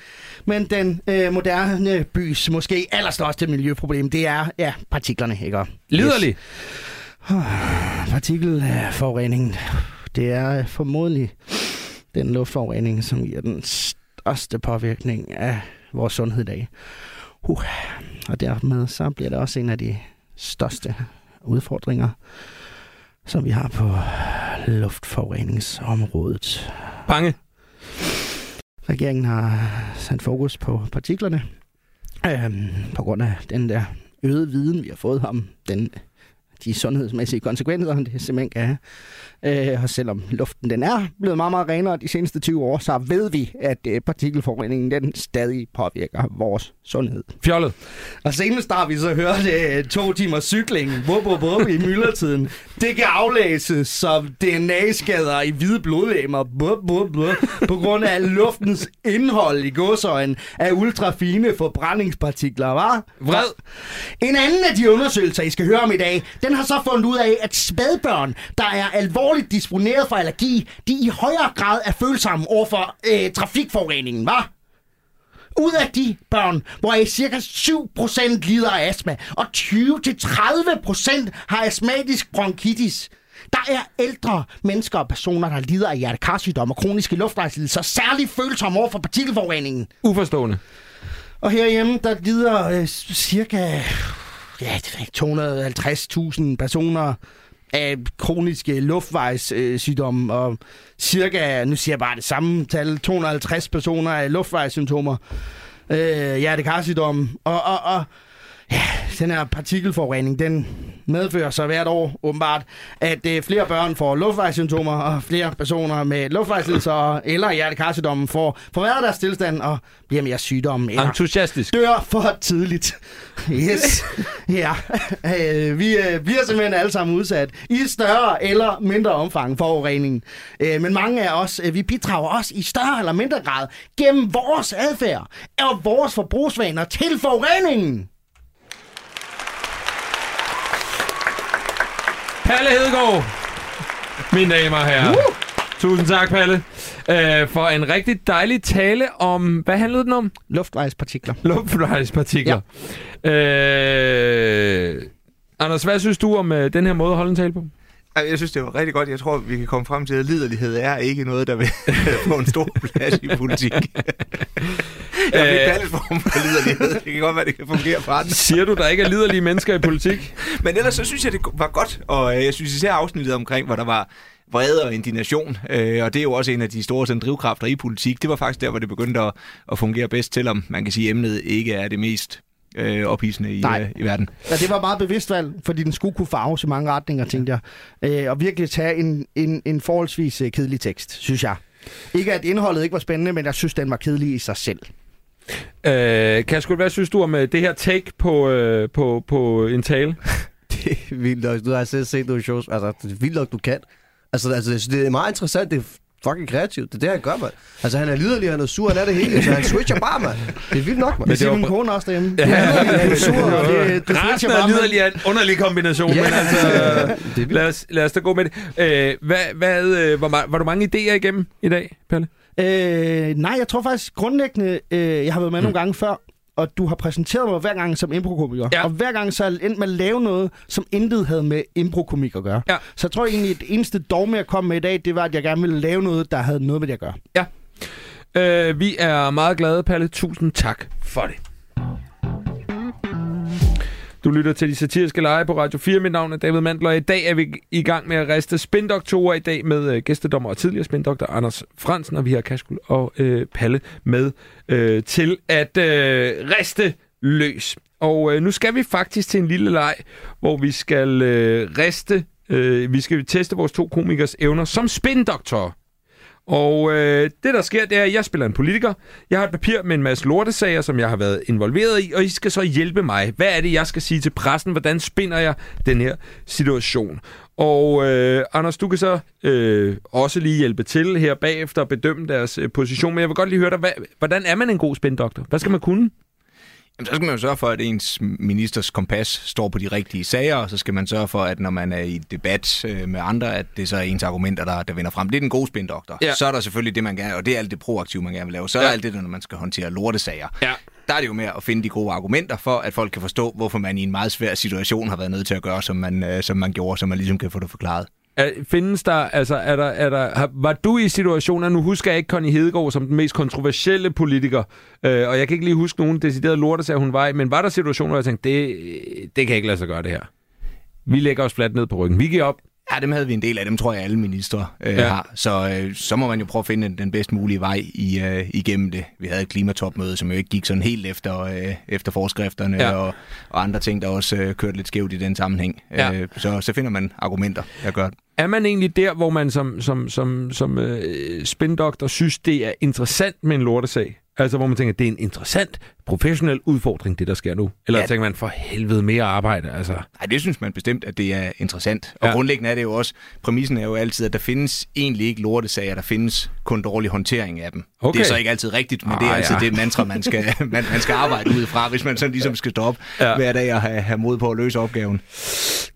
Men den moderne bys måske allerstørste miljøproblem, det er partiklerne, ikke? Liderlig. Yes. Partikelforureningen. Det er formodentlig den luftforurening, som giver den største påvirkning af vores sundhed i dag. Og dermed så bliver det også en af de største udfordringer, som vi har på luftforureningsområdet. Bange. Regeringen har sat fokus på partiklerne på grund af den der øgede viden, vi har fået om de sundhedsmæssige konsekvenser, det simpelthen kan have. Og selvom luften den er blevet meget, meget renere de seneste 20 år, så ved vi, at partikelforureningen den stadig påvirker vores sundhed. Fjollet. Og senest har vi så hørt 2 timers cykling i myldretiden. Det kan aflæses som DNA-skader i hvide blodlegemer på grund af luftens indhold i godsøjen af ultrafine forbrændingspartikler, var? Vred. En anden af de undersøgelser, I skal høre om i dag, den har så fundet ud af, at spædbørn, der er alvorligt disponeret for allergi, de i højere grad er følsomme overfor trafikforureningen, hva? Ud af de børn, hvoraf cirka 7% lider af astma, og 20-30% har astmatisk bronkitis. Der er ældre mennesker og personer, der lider af hjertekarsygdom og kroniske luftvejslidelser, særligt følsomme overfor partikelforureningen. Uforstående. Og herhjemme, der lider cirka 250.000 personer af kroniske luftvejssygdomme, og cirka, nu siger jeg bare det samme tal, 250 personer af luftvejssymptomer, hjertekarsygdomme, og den her partikelforurening, den medfører så hvert år åbenbart, at flere børn får luftvejssymptomer, og flere personer med luftvejslidelser eller hjertekarsygdomme får forværret deres tilstand og bliver mere sygdomme. Entusiastisk. Dør for tidligt. Yes. Ja. Vi bliver simpelthen alle sammen udsat i større eller mindre omfang for forureningen. Men mange af os, vi bidrager også i større eller mindre grad gennem vores adfærd og vores forbrugsvaner til forureningen. Palle Hedegaard, mine damer og herrer. Tusind tak, Palle, for en rigtig dejlig tale om... Hvad handlede den om? Luftvejspartikler. Luftvejspartikler. Ja. Anders, hvad synes du om den her måde at holde en tale på? Jeg synes, det var rigtig godt. Jeg tror, vi kan komme frem til, at liderlighed er ikke noget, der vil få en stor plads i politik. Jeg vil ikke kalde form for liderlighed. Det kan godt være, det kan fungere for andre. Siger du, der ikke er liderlige mennesker i politik? Men ellers så synes jeg, det var godt. Og jeg synes især afsnittet omkring, hvor der var vrede og indignation, og det er jo også en af de store drivkræfter i politik. Det var faktisk der, hvor det begyndte at fungere bedst, selvom man kan sige, at emnet ikke er det mest ophidsende i verden. Ja, det var meget bevidst valg, fordi den skulle kunne farve så mange retninger, tænkte jeg. Og virkelig tage en forholdsvis kedelig tekst, synes jeg. Ikke at indholdet ikke var spændende, men jeg synes, den var kedelig i sig selv. Kashkul, hvad synes du om det her take på en tale? Det er vildt nok. Du har selv set nogle shows. Altså, det er vildt nok, du kan. Altså, det er meget interessant. Det fucking kreativt. Det er det, han gør, mand. Altså, han er liderlig, han er sur, han er det hele, så han switcher bare, mand. Det er vildt nok, mand. Det siger min kone også derhjemme. Ja, han er sur, og det switcher bare, mand. Resten er liderlig, en underlig kombination, men altså, lad os da gå med det. Var du mange idéer igennem i dag, Palle? Nej, jeg tror faktisk grundlæggende, jeg har været med nogle gange før, og du har præsenteret mig hver gang som improkomiker. Ja. Og hver gang så endte man med at lave noget, som intet havde med improkomik at gøre. Ja. Så jeg tror egentlig, at det eneste dogme, jeg kom med i dag, det var, at jeg gerne ville lave noget, der havde noget med det at gøre. Ja. Vi er meget glade, Palle. Tusind tak for det. Du lytter til De Satiriske Lege på Radio 4. Mit navn er David Mandler. I dag er vi i gang med at riste spindoktorer. I dag med gæstedommer og tidligere spindoktor Anders Frandsen. Og vi har Kashkul og Palle med til at riste løs. Og nu skal vi faktisk til en lille leg, hvor vi skal riste. Vi skal teste vores to komikers evner som spindoktorer. Og det, der sker, det er, at jeg spiller en politiker. Jeg har et papir med en masse lortesager, som jeg har været involveret i, og I skal så hjælpe mig. Hvad er det, jeg skal sige til pressen? Hvordan spinder jeg den her situation? Og Anders, du kan så også lige hjælpe til her bagefter og bedømme deres position. Men jeg vil godt lige høre dig, hvordan er man en god spindoktor? Hvad skal man kunne? Jamen, så skal man jo sørge for, at ens ministers kompas står på de rigtige sager, og så skal man sørge for, at når man er i debat med andre, at det så er ens argumenter, der vender frem. Det er den gode spindoktor. Ja. Så er der selvfølgelig det, man gerne, og det er alt det proaktive, man gerne vil lave. Så er alt det, når man skal håndtere lortesager. Ja. Der er det jo med at finde de gode argumenter for, at folk kan forstå, hvorfor man i en meget svær situation har været nødt til at gøre, som man gjorde, så man ligesom kan få det forklaret. Findes der, altså var du i situationer, nu husker jeg ikke Connie Hedegaard som den mest kontroversielle politiker, og jeg kan ikke lige huske nogen deciderede lortesager, hun var i, men var der situationer, hvor jeg tænkte, det kan ikke lade sig gøre det her. Vi lægger os fladt ned på ryggen. Vi giver op. Ja, dem havde vi en del af. Dem tror jeg, alle ministre har. Så må man jo prøve at finde den bedst mulige vej igennem det. Vi havde et klimatopmøde, som jo ikke gik sådan helt efter forskrifterne og andre ting, der også kørte lidt skævt i den sammenhæng. Ja. Så finder man argumenter, der gør det. Er man egentlig der, hvor man som spindoktor synes, det er interessant med en lortesag? Altså, hvor man tænker, det er en interessant, professionel udfordring, det der sker nu. Eller tænker man, for helvede mere arbejde, altså. Nej, det synes man bestemt, at det er interessant. Og grundlæggende er det jo også, præmissen er jo altid, at der findes egentlig ikke lortesager, der findes kun dårlig håndtering af dem. Okay. Det er så ikke altid rigtigt, men det er altid det mantra, man skal arbejde ud fra, hvis man sådan ligesom skal stoppe hver dag og have mod på at løse opgaven.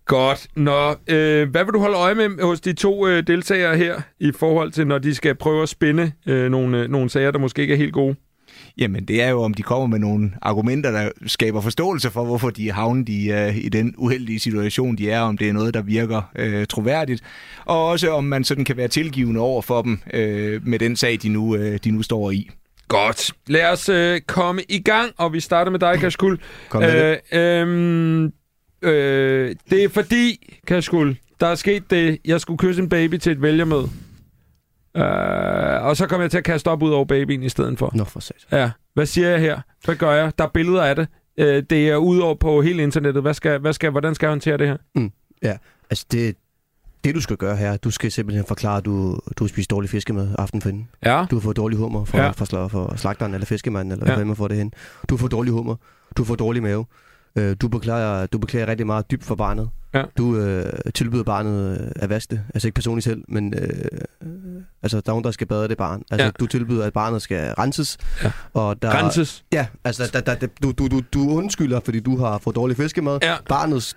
Godt. Nå, hvad vil du holde øje med hos de to deltagere her, i forhold til, når de skal prøve at spinde nogle sager, der måske ikke er helt gode? Jamen, det er jo, om de kommer med nogle argumenter, der skaber forståelse for, hvorfor de er havnet i den uheldige situation, de er, om det er noget, der virker troværdigt, og også om man sådan kan være tilgivende over for dem med den sag, de nu står i. Godt. Lad os komme i gang, og vi starter med dig, Kashkul. Kom med det er fordi, Kashkul, der er sket det, jeg skulle kysse en baby til et vælgermøde. Og så kom jeg til at kaste op ud over babyen i stedet for. Nå, for sat. Ja. Hvad siger jeg her? Hvad gør jeg? Der er billeder af det. Det er ud over på hele internettet. Hvordan skal jeg håndtere det her? Ja, altså det du skal gøre her, du skal simpelthen forklare, at du spiser dårlig fiskemad aften for inden. Ja. Du har fået dårlig hummer fra slagteren eller fiskemanden, eller hvad man får det hen. Du får dårlig hummer. Du får dårlig mave. Du beklager rigtig meget dybt for barnet. Ja. Du tilbyder barnet at vaske det. Altså ikke personligt selv, men altså der er nogen, der skal bade det barn. Altså du tilbyder, at barnet skal renses. Ja. Og der, renses? Ja, altså du undskylder, fordi du har fået dårlig fiskemad. Ja. Barnets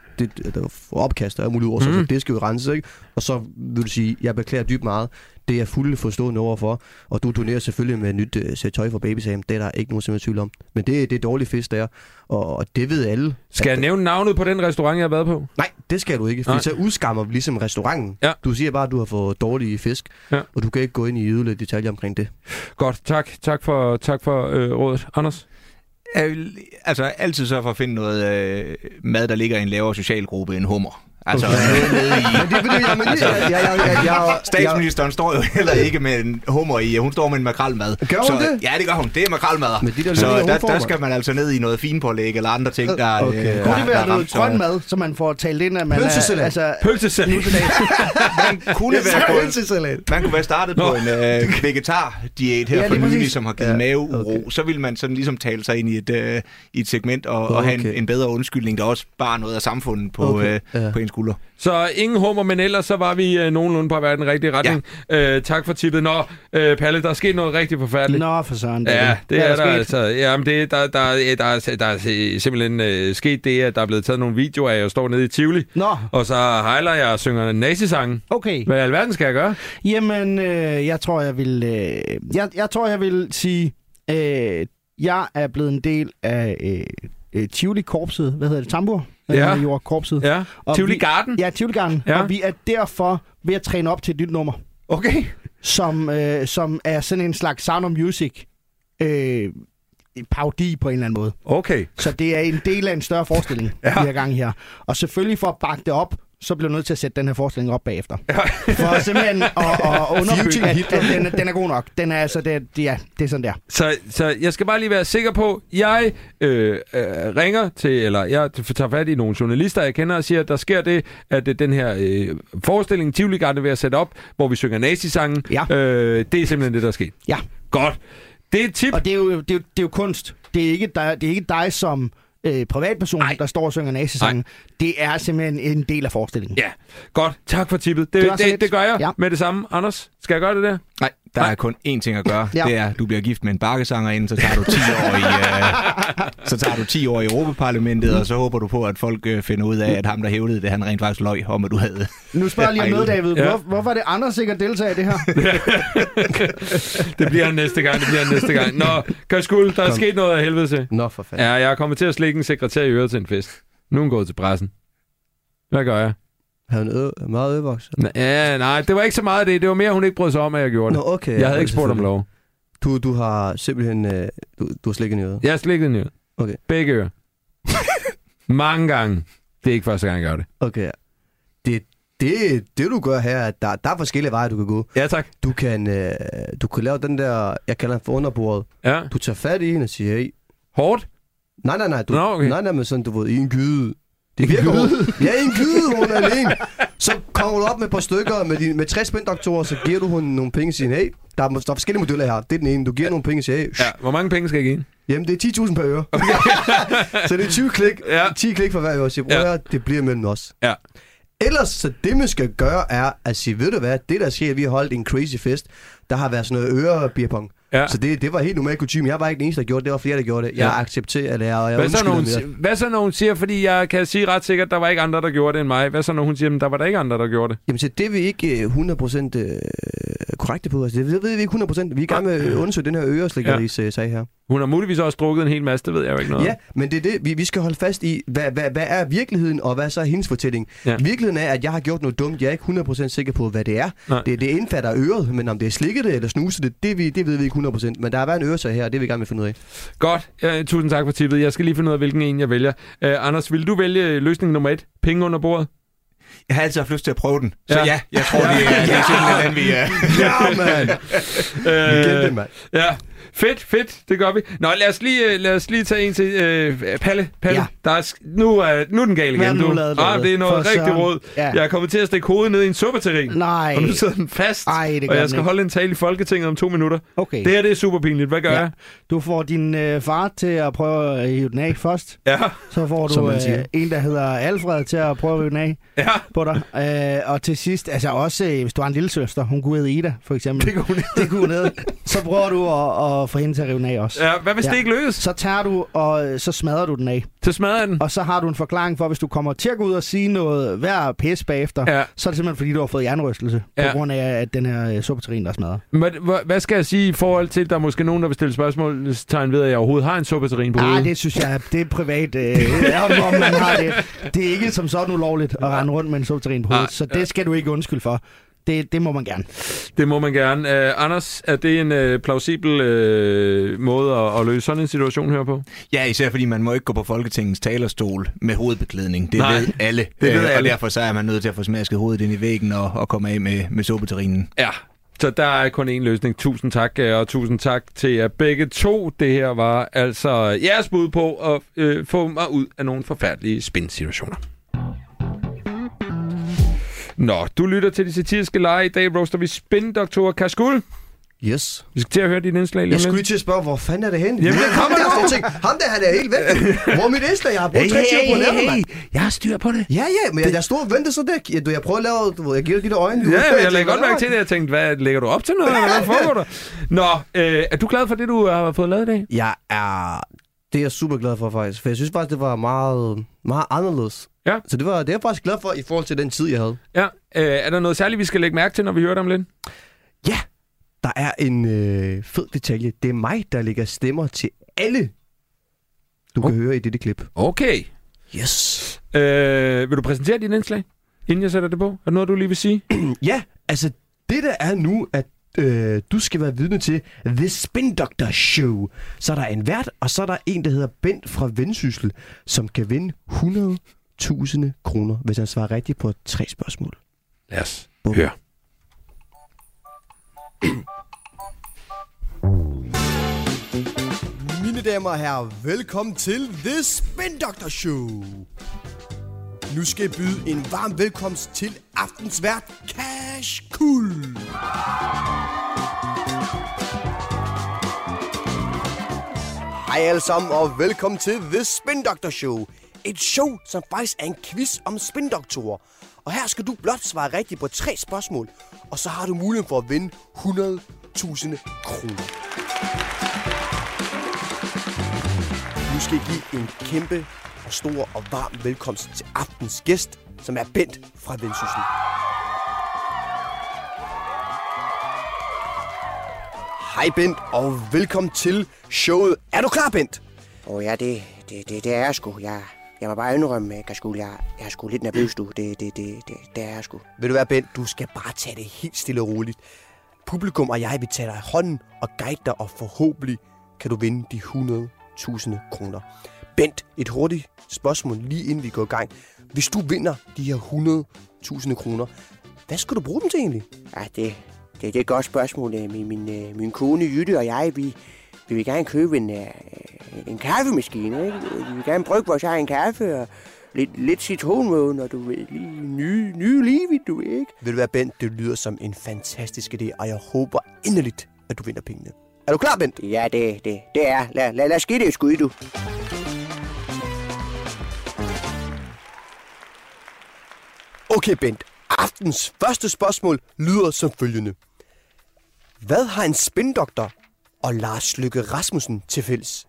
opkast er jo muligt ord, så det skal jo renses, ikke? Og så vil du sige, jeg beklager dybt meget. Det er jeg fuldt forstående overfor. Og du donerer selvfølgelig med et nyt sæt tøj for babysagen. Det er der ikke nogen simpelthen tvivl om. Men det er dårlig fisk, der. Og det ved alle. Skal jeg nævne navnet på den restaurant, jeg har været på? Nej, det skal du ikke. For så udskammer vi ligesom restauranten. Ja. Du siger bare, at du har fået dårlige fisk. Ja. Og du kan ikke gå ind i yderligere detaljer omkring det. Godt, tak. Tak for rådet. Anders? Altså altid så for at finde noget mad, der ligger i en lavere social gruppe end hummer. Altså, statsministeren står jo heller ikke med en hummer i. Hun står med en makrelmad. Gør hun det? Ja, det gør hun. Det er makrelmad. Der skal man altså ned i noget finpålæg eller andre ting, der... Okay. Kunne det være noget grøn mad, som man får talt ind, at man pølsesalat. Pølsesalat. Man kunne være startet på en vegetar-diæt her for nylig, som har givet maveuro. Så ville man sådan ligesom tale sig ind i et segment og have en bedre undskyldning, der også bare noget af samfundet på ens skulder. Så ingen hummer, men ellers så var vi nogenlunde på at være den rigtige retning. Ja. Tak for tippet. Nå, Palle, der er sket noget rigtig forfærdeligt. Nå, for søren. Ja, det er der altså. Jamen, der er simpelthen sket det, at der er blevet taget nogle videoer af, at jeg står nede i Tivoli. Nå. Og så hejler jeg og synger nazisange. Okay. Hvad i alverden skal jeg gøre? Jamen, jeg tror, jeg vil sige, jeg er blevet en del af Tivoli-korpset. Hvad hedder det? Tambour? Ja. Jordkorpset. Ja. Tivoli-garden. Ja, Tivoli-garden. Ja. Og vi er derfor ved at træne op til et nyt nummer. Okay. Som er sådan en slags Sound of Music parodi på en eller anden måde. Okay. Så det er en del af en større forestilling, ja, vi har gang her. Og selvfølgelig for at bakke det op, så bliver jeg nødt til at sætte den her forestilling op bagefter. Ja. For simpelthen at underbygge, at den er god nok. Den er altså, det er sådan der. Så jeg skal bare lige være sikker på, jeg ringer til, eller jeg tager fat i nogle journalister, jeg kender og siger, at der sker det, at den her forestilling, Tivoli-garden ved at sætte op, hvor vi synger nazisangen, ja, det er simpelthen det, der er sket. Ja. Godt. Det er et tip. Og det er jo kunst. Det er ikke dig som privatperson, der står og synger nazisangen. Det er simpelthen en del af forestillingen. Ja, godt. Tak for tippet. Det gør jeg, ja, med det samme. Anders, skal jeg gøre det der? Nej, der er kun én ting at gøre. Ja. Det er, du bliver gift med en bakkesanger inden, så tager du 10 år i, i Europaparlamentet, og så håber du på, at folk finder ud af, at ham, der hævdede det, han rent faktisk løg om, at du havde... Nu spørger jeg lige med, David. Ja. Hvorfor er det Anders ikke at deltage i det her? Det bliver han næste gang. Nå, Kashkul, der er sket noget af helvede til. Nå, for fanden. Ja, jeg er kommet til at slikke en sekretær i øret til en fest. Nu er hun gået til pressen. Hvad gør jeg? Havde hun meget øvevokset? Ja, nej, det var ikke så meget af det. Det var mere, hun ikke brød sig om, at jeg gjorde det. Nå, okay. Jeg havde ikke spurgt om lov. Du har simpelthen... Du har slikket i øret? Jeg har slikket i øret. Okay. Begge ører. Mange gange. Det er ikke første gang, jeg gør det. Okay. Det du gør her, at der er forskellige veje, du kan gå. Ja, tak. Du kan lave den der... Jeg kalder den for underbordet. Ja. Du tager fat i hende og siger, hey... Hårdt? Nej. Nej, men sådan, du ved, i en gyde... Det virker hårdt. Ja, en gyde, hun er alene. Så kommer du op med et par stykker med 60 spindoktorer, så giver du hende nogle penge og siger, hey, der er forskellige modeller her. Det er den ene. Du giver nogle penge og siger, hey. Ja, hvor mange penge skal jeg give? Jamen, det er 10.000 per øre. Okay. Så det er 20 klik. Ja. 10 klik for hver øre. Så siger, det bliver mellem os. Ja. Ellers, så det man skal gøre, er at sige, ved du hvad, det der sker, vi har holdt en crazy fest, der har været sådan noget ørebierpong. Ja. Så det var helt normalt kutyme. Jeg var ikke den eneste, der gjorde det. Det var flere, der gjorde det. Jeg accepterer det her, og jeg undskylder mere. Hvad så, når hun siger, fordi jeg kan sige ret sikkert, der var ikke andre, der gjorde det end mig. Hvad så, når hun siger, at der var der ikke andre, der gjorde det? Jamen, så det er vi ikke 100% korrekte på. Altså, det ved vi ikke 100%. Vi er i gang med at undersøge den her øreslæggeris-sag her. Hun har muligvis også drukket en hel masse, det ved jeg jo ikke noget. Ja, men det er det. Vi skal holde fast i, hvad er virkeligheden, og hvad så er hendes fortælling? Ja. Virkeligheden er, at jeg har gjort noget dumt. Jeg er ikke 100% sikker på, hvad det er. Nej. Det indfatter øret, men om det er slikket eller snuset, det ved vi ikke 100%. Men der har været en øresag her, og det vil jeg gerne finde ud af. Godt. Tusind tak for tippet. Jeg skal lige finde ud af, hvilken en jeg vælger. Anders, vil du vælge løsning nummer 1? Penge under bordet? Jeg har altid haft lyst til at prøve den. Så ja, jeg tror, det er simpelthen, den vi er. Ja, mand! Vi kendte, mand. Ja. Fedt, det gør vi. Nå, lad os lige tage en til. Palle. Ja. Der er nu er den gale igen. Det er noget rigtig råd. Ja. Jeg er kommet til at stikke hovedet ned i en suppeterrin. Nej. Og nu sidder den fast. Ej, og jeg skal holde en tale i Folketinget om 2 minutter. Okay. Det her, det er super pinligt. Hvad gør jeg? Du får din far til at prøve at hive den af først. Ja. Så får du en, der hedder Alfred, til at prøve at hive den af på dig. Og til sidst, altså også, hvis du har en lille søster, hun kunne hedde Ida, for eksempel. Det kunne hun. Så prøver du at få hende til at rive den af også. Ja, hvad hvis det ikke lykkes? Så tager du, og så smadrer du den af. Så smadrer den? Og så har du en forklaring for, hvis du kommer til at gå ud og sige noget hver pisse bagefter, så er det simpelthen, fordi du har fået hjernerystelse, på grund af, at den her suppeterrin, der smadrer. Men hvad skal jeg sige i forhold til, der måske nogen, der vil stille spørgsmålstegn ved, at jeg overhovedet har en suppeterrin på hovedet? Nej, det synes jeg, det er privat. Om man har det. Det er ikke som sådan ulovligt at rende rundt med en suppeterrin på hovedet, så det skal du ikke undskylde for. Det må man gerne. Det må man gerne. Anders, er det en plausibel måde at løse sådan en situation her på? Ja, især fordi man må ikke gå på Folketingets talerstol med hovedbeklædning. Det ved alle. Og derfor så er man nødt til at få smasket hovedet ind i væggen og komme af med suppeterrinen. Ja, så der er kun én løsning. Tusind tak, og tusind tak til jer begge to. Det her var altså jeres bud på at få mig ud af nogle forfærdelige spin-situationer. Nå, du lytter til de satiriske lege. I dag roaster vi spindoktorer Kashkul. Yes. Vi skal til at høre dit indslag lige. Jeg skulle til at spørge, hvor fanden er det henne? Jamen, der kom der også ting. Ham der, han er helt væk. Hvor er mit indslag? Jeg har brugt 3 timer på at lave det, mand. Jeg har styr på det. Ja, ja, men det... jeg stod og ventede så det. Jeg prøver at lave, du ved, jeg giver de der øjne. Ja, jeg lægger godt mærke til det. Jeg tænkte, hvad lægger du op til noget? Hvad foregår der? Nå, er du glad for det, du har fået lavet i dag? Jeg er... Det er jeg super glad for, faktisk. For jeg synes faktisk, det var meget, meget anderledes. Ja. Så det er jeg faktisk glad for i forhold til den tid, jeg havde. Ja. Er der noget særligt, vi skal lægge mærke til, når vi hører dem lidt? Ja. Der er en fed detalje. Det er mig, der lægger stemmer til alle, du kan høre i dette klip. Okay. Yes. Vil du præsentere dit indslag, inden jeg sætter det på? Er det noget, du lige vil sige? Ja, altså det der er nu, at du skal være vidne til The Spin Doctor Show. Så er der en vært, og så er der en, der hedder Bent fra Vendsyssel, som kan vinde 100.000 kroner, hvis han svarer rigtigt på 3 spørgsmål. Lad os høre. Mine damer og herrer, velkommen til The Spin Doctor Show. Nu skal jeg byde en varm velkomst til aftens vært, Kashkul. Hej alle sammen, og velkommen til The Spin Doctor Show. Et show, som faktisk er en quiz om spindoktorer. Og her skal du blot svare rigtigt på 3 spørgsmål, og så har du muligheden for at vinde 100.000 kroner. Nu skal jeg give en kæmpe og stor og varm velkomst til aftens gæst, som er Bent fra Vendsyssel. Hej Bent, og velkommen til showet. Er du klar, Bent? Ja, det er jeg sgu. Jeg må bare indrømme, Kashkul, jeg er sgu lidt nervøs, du. Det er jeg sgu. Ved du hvad, Bent? Du skal bare tage det helt stille og roligt. Publikum og jeg vil tage dig i hånden og guide dig, og forhåbentlig kan du vinde de 100.000 kroner. Bent, et hurtigt spørgsmål lige inden vi går i gang. Hvis du vinder de her 100.000 kroner, hvad skal du bruge dem til egentlig? Ja, det er et godt spørgsmål. Min kone Jytte og jeg, vi vil gerne købe en kaffemaskine, ikke? Vi vil gerne brygge vores egen kaffe og lidt citronmåne, og du ved, nye liv, du ikke? Vil du være, Bent? Det lyder som en fantastisk idé, og jeg håber inderligt, at du vinder pengene. Er du klar, Bent? Ja, det er. Lad os give det et skud, du. Okay, Bent. Aftens første spørgsmål lyder som følgende. Hvad har en spindoktor og Lars Løkke Rasmussen til fælles?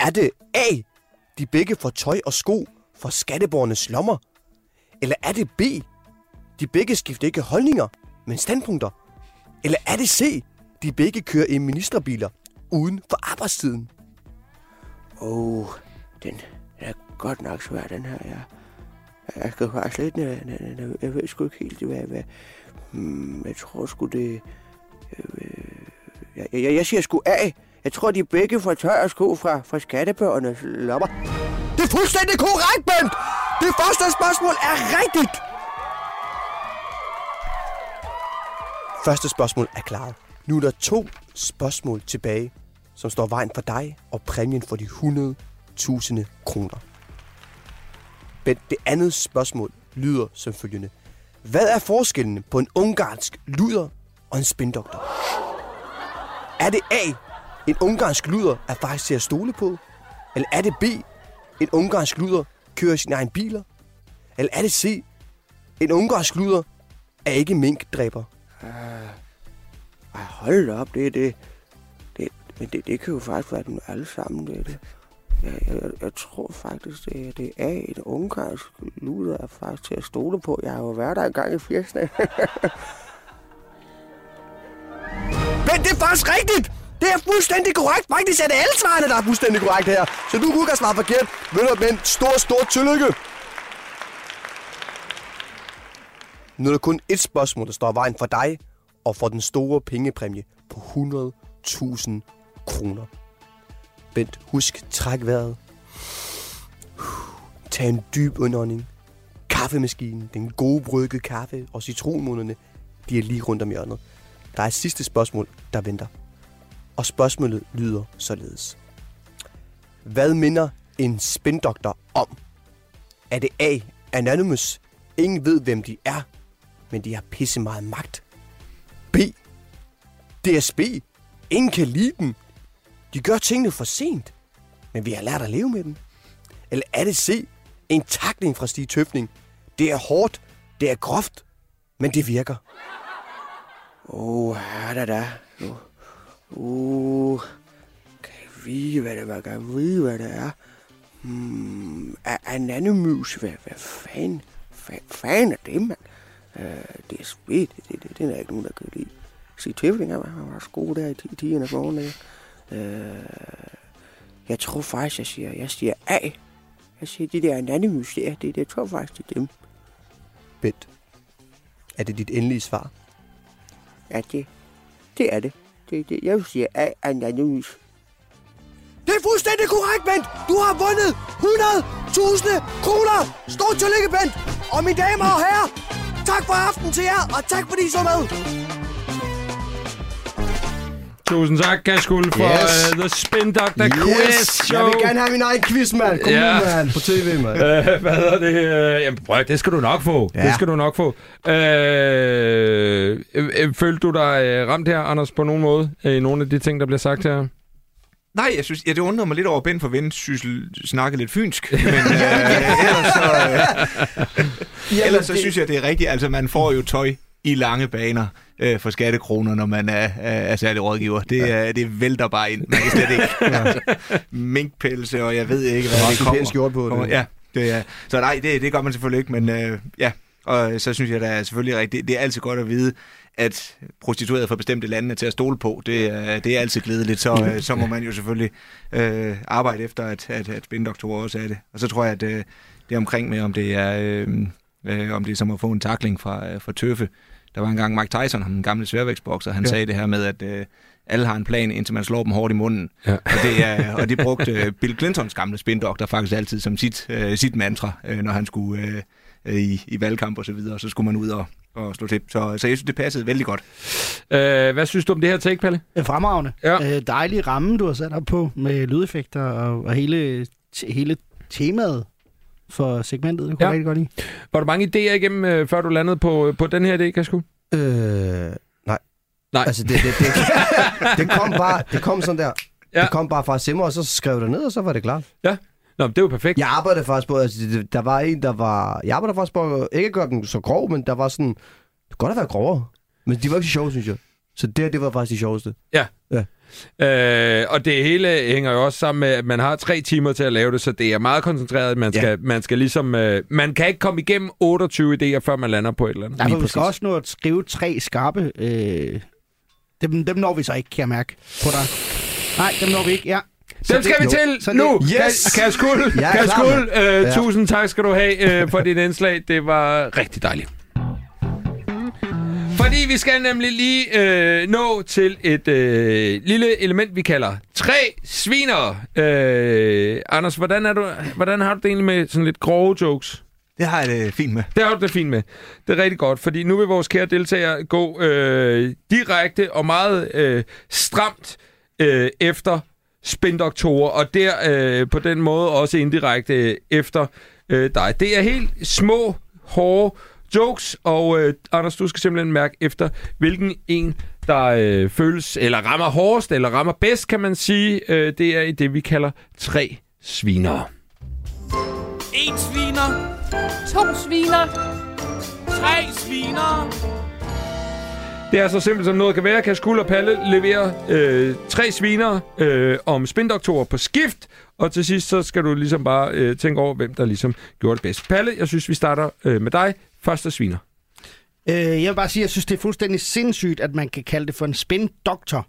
Er det A, de begge får tøj og sko fra skatteborgernes lommer? Eller er det B, de begge skifter ikke holdninger, men standpunkter? Eller er det C, de begge kører i ministerbiler uden for arbejdstiden? Den er godt nok svær, den her. Jeg skal faktisk lidt jeg ved sgu ikke helt, hvad... Jeg tror sgu, det... Jeg siger sgu A. Jeg tror, de begge får tøj og sko fra skattebørnenes lommer. Det er fuldstændig korrekt, Bent! Det første spørgsmål er rigtigt! Første spørgsmål er klaret. Nu er der 2 spørgsmål tilbage, som står vejen for dig og præmien for de 100.000 kroner. Bent, det andet spørgsmål lyder som følgende. Hvad er forskellen på en ungarsk luder og en spindoktor? Er det A, en ungarsk luder er faktisk til at stole på? Eller er det B, en ungarsk luder kører sin egen biler? Eller er det C, en ungarsk luder er ikke minkdræber? Hold op, det kan jo faktisk være dem alle sammen, det. Jeg tror faktisk, det er A, en ungarsk luder er faktisk til at stole på. Jeg har jo været der engang i 80'erne. Men det er faktisk rigtigt! Det er fuldstændig korrekt! Faktisk er det alle svarene, der er fuldstændig korrekt her. Så du kunne ikke have svaret forkert. Men stor tillykke! Nu er der kun 1 spørgsmål, der står vejen for dig og for den store pengepræmie på 100.000 kroner. Bent, husk, træk vejret. Tag en dyb indånding. Kaffemaskinen, den gode brygge kaffe og citronmånerne, de er lige rundt om hjørnet. Der er et sidste spørgsmål, der venter. Og spørgsmålet lyder således. Hvad minder en spindoktor om? Er det A, anonymous? Ingen ved, hvem de er, men de har pisse meget magt. B, DSB. Ingen kan lide dem. De gør tingene for sent. Men vi har lært at leve med dem. Eller er det C, en takling fra Stig Tøfning? Det er hårdt. Det er groft. Men det virker. Kan vi hvad det var? Kan vi hvad det er? Anonymus. Hvad fanden? Fanden er det, mand? Det er svært. Det er ikke nogen, der kan lide. Stig Tøfning, han var sko der i 10'erne forhånden. Jeg tror faktisk, jeg siger A. Jeg siger, de der anonymus der, jeg tror faktisk, det er dem. Bent, er det dit endelige svar? Ja, det er det. Jeg vil sige A, anonymus. Det er fuldstændig korrekt, Bent! Du har vundet 100.000 kroner! Stort tillykke, Bent! Og mine damer og herrer, tak for aftenen til jer, og tak fordi I så med! Tusind tak, Kashkul, for The Spin Doctor Quiz Show. Jeg vil gerne have min egen quiz, mand. Kom nu, mand. På tv, mand. Hvad hedder det? Jamen, prøv, det skal du nok få. Ja. Det skal du nok få. Følte du dig ramt her, Anders, på nogen måde? I nogle af de ting, der bliver sagt her? Nej, jeg synes, det undrede mig lidt over Ben for Vendsyssel snakkede lidt fynsk, men ellers så synes jeg, det er rigtigt. Altså, man får jo tøj i lange baner for skattekroner, når man er særlig rådgiver. Det vælter bare ind. Man kan slet ikke. Minkpelse, og jeg ved ikke, hvad det kommer. Skjort på kommer. Det. Ja, det er. Så nej, det gør man selvfølgelig ikke, men ja. Og så synes jeg, der er selvfølgelig rigtigt. Det er altid godt at vide, at prostituerede fra bestemte lande er til at stole på. Det er altid glædeligt. Så må man jo selvfølgelig arbejde efter, at spindoktorer også er det. Og så tror jeg, at det er omkring med, om det er som at få en tackling fra Tøffe. Der var engang Mike Tyson, den gamle sværvægtsbokser, han sagde det her med, at alle har en plan, indtil man slår dem hårdt i munden. Ja. Og det brugte Bill Clintons gamle spindoktor faktisk altid som sit mantra, når han skulle i valgkamp og så videre, og så skulle man ud og slå til. Så jeg synes, det passede vældig godt. Hvad synes du om det her take, Palle? Fremragende. Ja. Dejlig ramme, du har sat op på med lydeffekter og hele temaet for segmentet. Det kunne jeg rigtig godt lide. Var der mange idéer igennem, før du landede på den her idé, Kashkul? Nej. Altså, det kom sådan der. Ja. Det kom bare fra Simmer, og så skrev det ned, og så var det klart. Ja. Nå, det var perfekt. Jeg arbejdede faktisk på, altså, jeg arbejdede faktisk på, ikke at gøre den så grov, men der var sådan, det kunne godt have været grovere. Men de var ikke så sjove, synes jeg. Så det var faktisk de sjoveste. Ja. Og det hele hænger jo også sammen med, at man har 3 timer til at lave det, så det er meget koncentreret. Man skal ligesom, man kan ikke komme igennem 28 idéer, før man lander på et eller andet. Nej, vi skal også nå at skrive 3 skarpe. Dem når vi så ikke, kan jeg mærke på dig. Nej, dem når vi ikke, ja. Dem skal vi til nu. Yes. Kashkul, tusind tak skal du have for dit indslag. Det var rigtig dejligt. Fordi vi skal nemlig lige nå til et lille element, vi kalder 3 svinere. Anders, hvordan har du det egentlig med sådan lidt grove jokes? Det har jeg det fint med. Det har du det fint med. Det er rigtig godt, fordi nu vil vores kære deltagere gå direkte og meget stramt efter spindoktorer, og der på den måde også indirekte efter dig. Det er helt små, hårde jokes, og Anders, du skal simpelthen mærke efter, hvilken en, der føles, eller rammer hårdest, eller rammer bedst, kan man sige. Det er i det, vi kalder 3 svinere. 1 sviner. 2 sviner. 3 sviner. Det er så simpelt som noget kan være. Kashkul og Palle leverer 3 sviner om spindoktorer på skift. Og til sidst, så skal du ligesom bare tænke over, hvem der ligesom gjorde det bedst. Palle, jeg synes, vi starter med dig. Første sviner. Jeg vil bare sige, at jeg synes, det er fuldstændig sindssygt, at man kan kalde det for en spindoktor.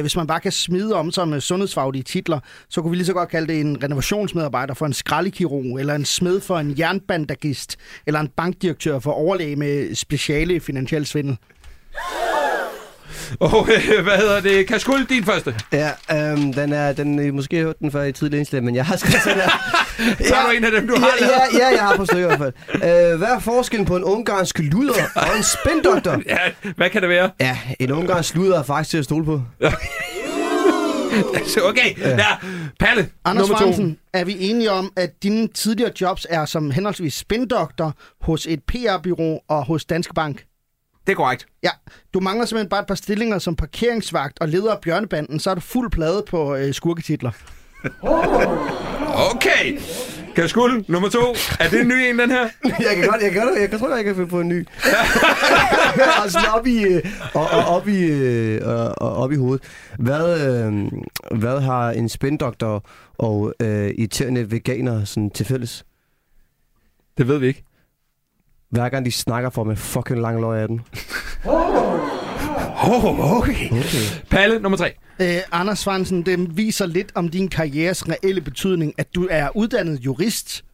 Hvis man bare kan smide om sig med sundhedsfaglige titler, så kunne vi lige så godt kalde det en renovationsmedarbejder for en skraldekirurg, eller en smed for en jernbandagist, eller en bankdirektør for overlæge med speciale i finansiel svindel. Hvad hedder det? Kashkul, din første. Ja, den er måske hørt den før i tidlig indslag, men jeg har skrevet sådan der. Så er du en af dem, du har lavet. Ja, jeg har på stykker i hvert fald. Hvad er forskellen på en ungarsk luder og en spindoktor? Ja, hvad kan det være? Ja, en ungarsk luder er faktisk til at stole på. Okay, Palle, Anders Frandsen, er vi enige om, at dine tidligere jobs er som henholdsvis spindoktor hos et PR-bureau og hos Danske Bank? Det er korrekt. Ja, du mangler simpelthen bare et par stillinger som parkeringsvagt og leder af bjørnebanden, så er du fuld plade på skurketitler. Okay. Kashkul, nummer 2. Er det en ny en, den her? Jeg tror, jeg kan finde på en ny. Altså op i hovedet. Hvad har en spindoktor og irriterende veganer sådan til fælles? Det ved vi ikke. Hver gang de snakker for med fucking lang løg af den. Okay. Palle, nummer 3. Anders Frandsen, det viser lidt om din karrieres reelle betydning, at du er uddannet jurist,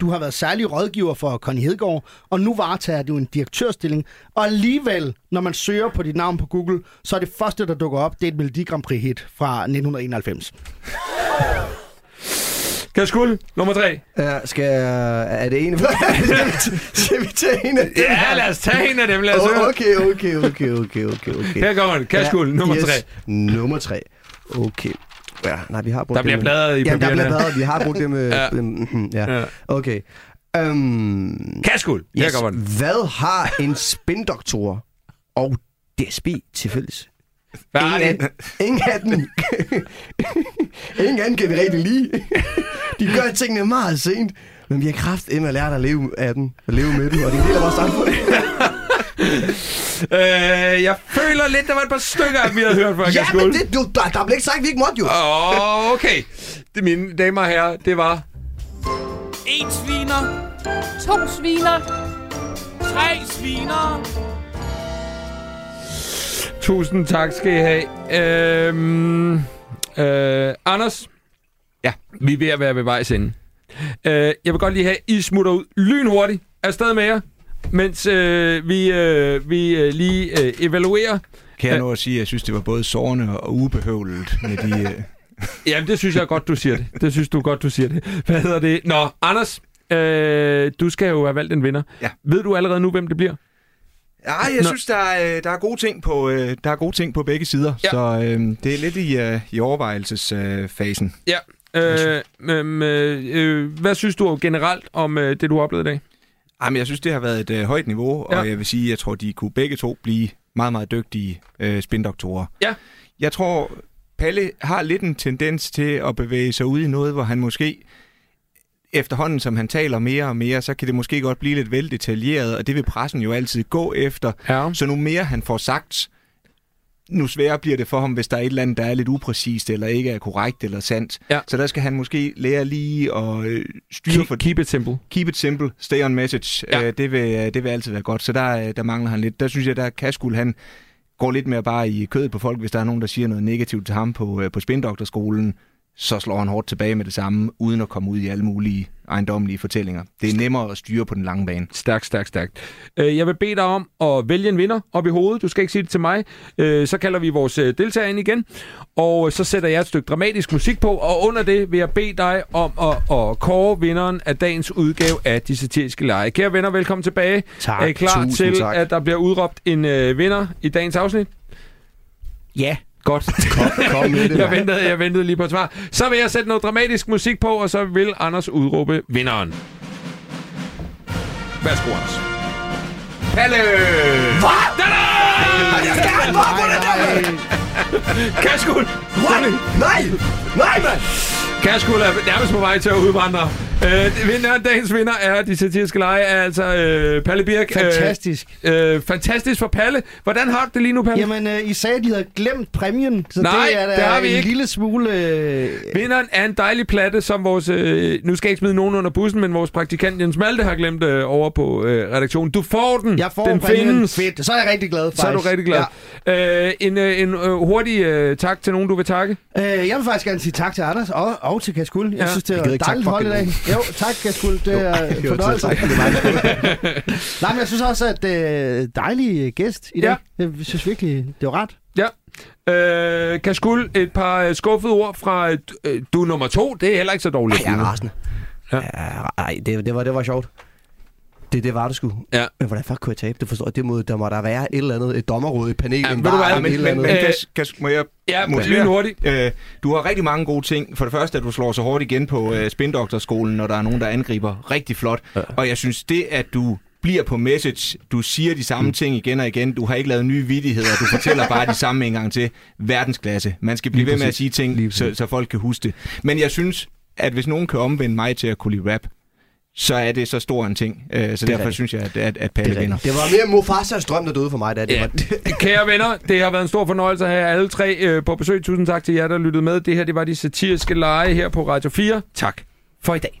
du har været særlig rådgiver for Connie Hedegaard, og nu varetager du en direktørstilling. Og alligevel, når man søger på dit navn på Google, så er det første, der dukker op, det er et Melodi Grand Prix-hit fra 1991. Kashkul, nummer 3. Er det en af dem? Skal vi tage en af dem? Ja, lad os tage en af dem. Okay. Her kommer den. Kashkul, nummer 3. Nummer 3. Okay. Ja, nej, vi har brugt der bliver bladret i papirerne. Ja, der bliver bladret. Vi har brugt det med... ja. Okay. Kashkul, her kommer den. Hvad har en spindoktor og DSB til fælles? Ingen af dem. Ingen anden kan vi rigtig lide. De gør tingene meget sent, men vi har kraftedeme lært at leve af dem, at leve med dem, og det er en del af vores samfund. Jeg føler lidt, der var et par stykker, vi havde hørt før. Ja, men det, der blev ikke sagt, vi ikke måtte jo. Okay. Det, mine damer og herrer, det var... 1 sviner. 2 sviner. 3 sviner. Tusind tak skal I have. Anders? Ja, vi er ved at være ved vejs ende. Jeg vil godt lige have, I smutter ud lynhurtigt afsted med jer, mens vi lige evaluerer. Kan jeg nå at sige, at jeg synes, det var både sårende og ubehøvlet med de... Jamen, det synes jeg godt, du siger det. Hvad hedder det? Nå, Anders, du skal jo have valgt en vinder. Ja. Ved du allerede nu, hvem det bliver? Ja, jeg synes, der er gode ting på, begge sider, ja. Så det er lidt i overvejelsesfasen. Ja. Hvad synes du generelt om det, du har oplevet i dag? Jamen, jeg synes, det har været et højt niveau, og jeg vil sige, jeg tror, de kunne begge to blive meget, meget dygtige spindoktorer. Ja. Jeg tror, Palle har lidt en tendens til at bevæge sig ud i noget, hvor han måske... Efterhånden, som han taler mere og mere, så kan det måske godt blive lidt vel detaljeret, og det vil pressen jo altid gå efter. Ja. Så nu mere han får sagt, nu sværere bliver det for ham, hvis der er et eller andet, der er lidt upræcist, eller ikke er korrekt eller sandt. Ja. Så der skal han måske lære lige at styre for... Keep it simple. Keep it simple. Stay on message. Ja. Det vil altid være godt. Så der mangler han lidt. Der synes jeg, der Kashkul, han går lidt mere bare i kødet på folk, hvis der er nogen, der siger noget negativt til ham på spindoktorskolen. Så slår han hårdt tilbage med det samme, uden at komme ud i alle mulige ejendommelige fortællinger. Det er nemmere at styre på den lange bane. Stærkt. Jeg vil bede dig om at vælge en vinder op i hovedet. Du skal ikke sige det til mig. Så kalder vi vores deltager ind igen, og så sætter jeg et stykke dramatisk musik på, og under det vil jeg bede dig om at kåre vinderen af dagens udgave af De Satiriske Lege. Kære venner, velkommen tilbage. Tak. Er I klar til, at der bliver udråbt en vinder i dagens afsnit? Ja. Godt. Kom med det. Jeg ventede lige på et svar. Så vil jeg sætte noget dramatisk musik på, og så vil Anders udråbe vinderen. Værsgo, Anders. Palle! Hvad? Jeg skal have på det der! Kashkul! Nej, mand! Kashkul er nærmest på vej til at udvandre. Dagens vinder er De Satiriske Lege, er altså Palle Birk. Fantastisk. Fantastisk for Palle. Hvordan har du det lige nu, Palle? Jamen, I sagde, at I havde glemt præmien. Så nej, det har vi ikke. Lille smule... Vinderen er en dejlig platte, som vores... nu skal jeg ikke smide nogen under bussen, men vores praktikant Jens Malte har glemt over på redaktionen. Du får den. Jeg får den findes. Fedt. Så er jeg rigtig glad, faktisk. Så er du rigtig glad. Ja. En hurtig tak til nogen, du vil takke. Jeg vil faktisk gerne sige tak til Anders og til Kashkul. Jeg synes, det var dejligt hold i dag. Jo, tak, Kashkul. Det er en fornøjelse. Nej, men jeg synes også, at dejlig gæst i dag. Ja. Jeg synes virkelig, det var ret. Ja. Kashkul, et par skuffede ord fra du nummer 2. Det er heller ikke så dårligt. Ej, jeg er rasende. Ja. Ej, det var sjovt. Det var det sgu. Ja. Men hvordan fuck kunne jeg tabe? Det forstår jeg. Der må der være et eller andet, et dommerråd i panelen. Ja, men må jeg... Ja, lige hurtigt. Du har rigtig mange gode ting. For det første, at du slår så hårdt igen på spindoktorskolen, når der er nogen, der angriber rigtig flot. Ja. Og jeg synes, det, at du bliver på message, du siger de samme ting igen og igen, du har ikke lavet nye vittigheder, du fortæller bare de samme en gang til. Verdensklasse. Man skal blive ved med at sige ting, så folk kan huske det. Men jeg synes, at hvis nogen kan omvende mig til at kunne lide rap, så er det så stor en ting. Så det derfor rigtig. Synes jeg, at Palle vinder. Det var mere Mufasas drøm, der døde for mig. Det var... Kære venner, det har været en stor fornøjelse at have alle tre på besøg. Tusind tak til jer, der lyttede med. Det her, det var de satiriske lege her på Radio 4. Tak for i dag.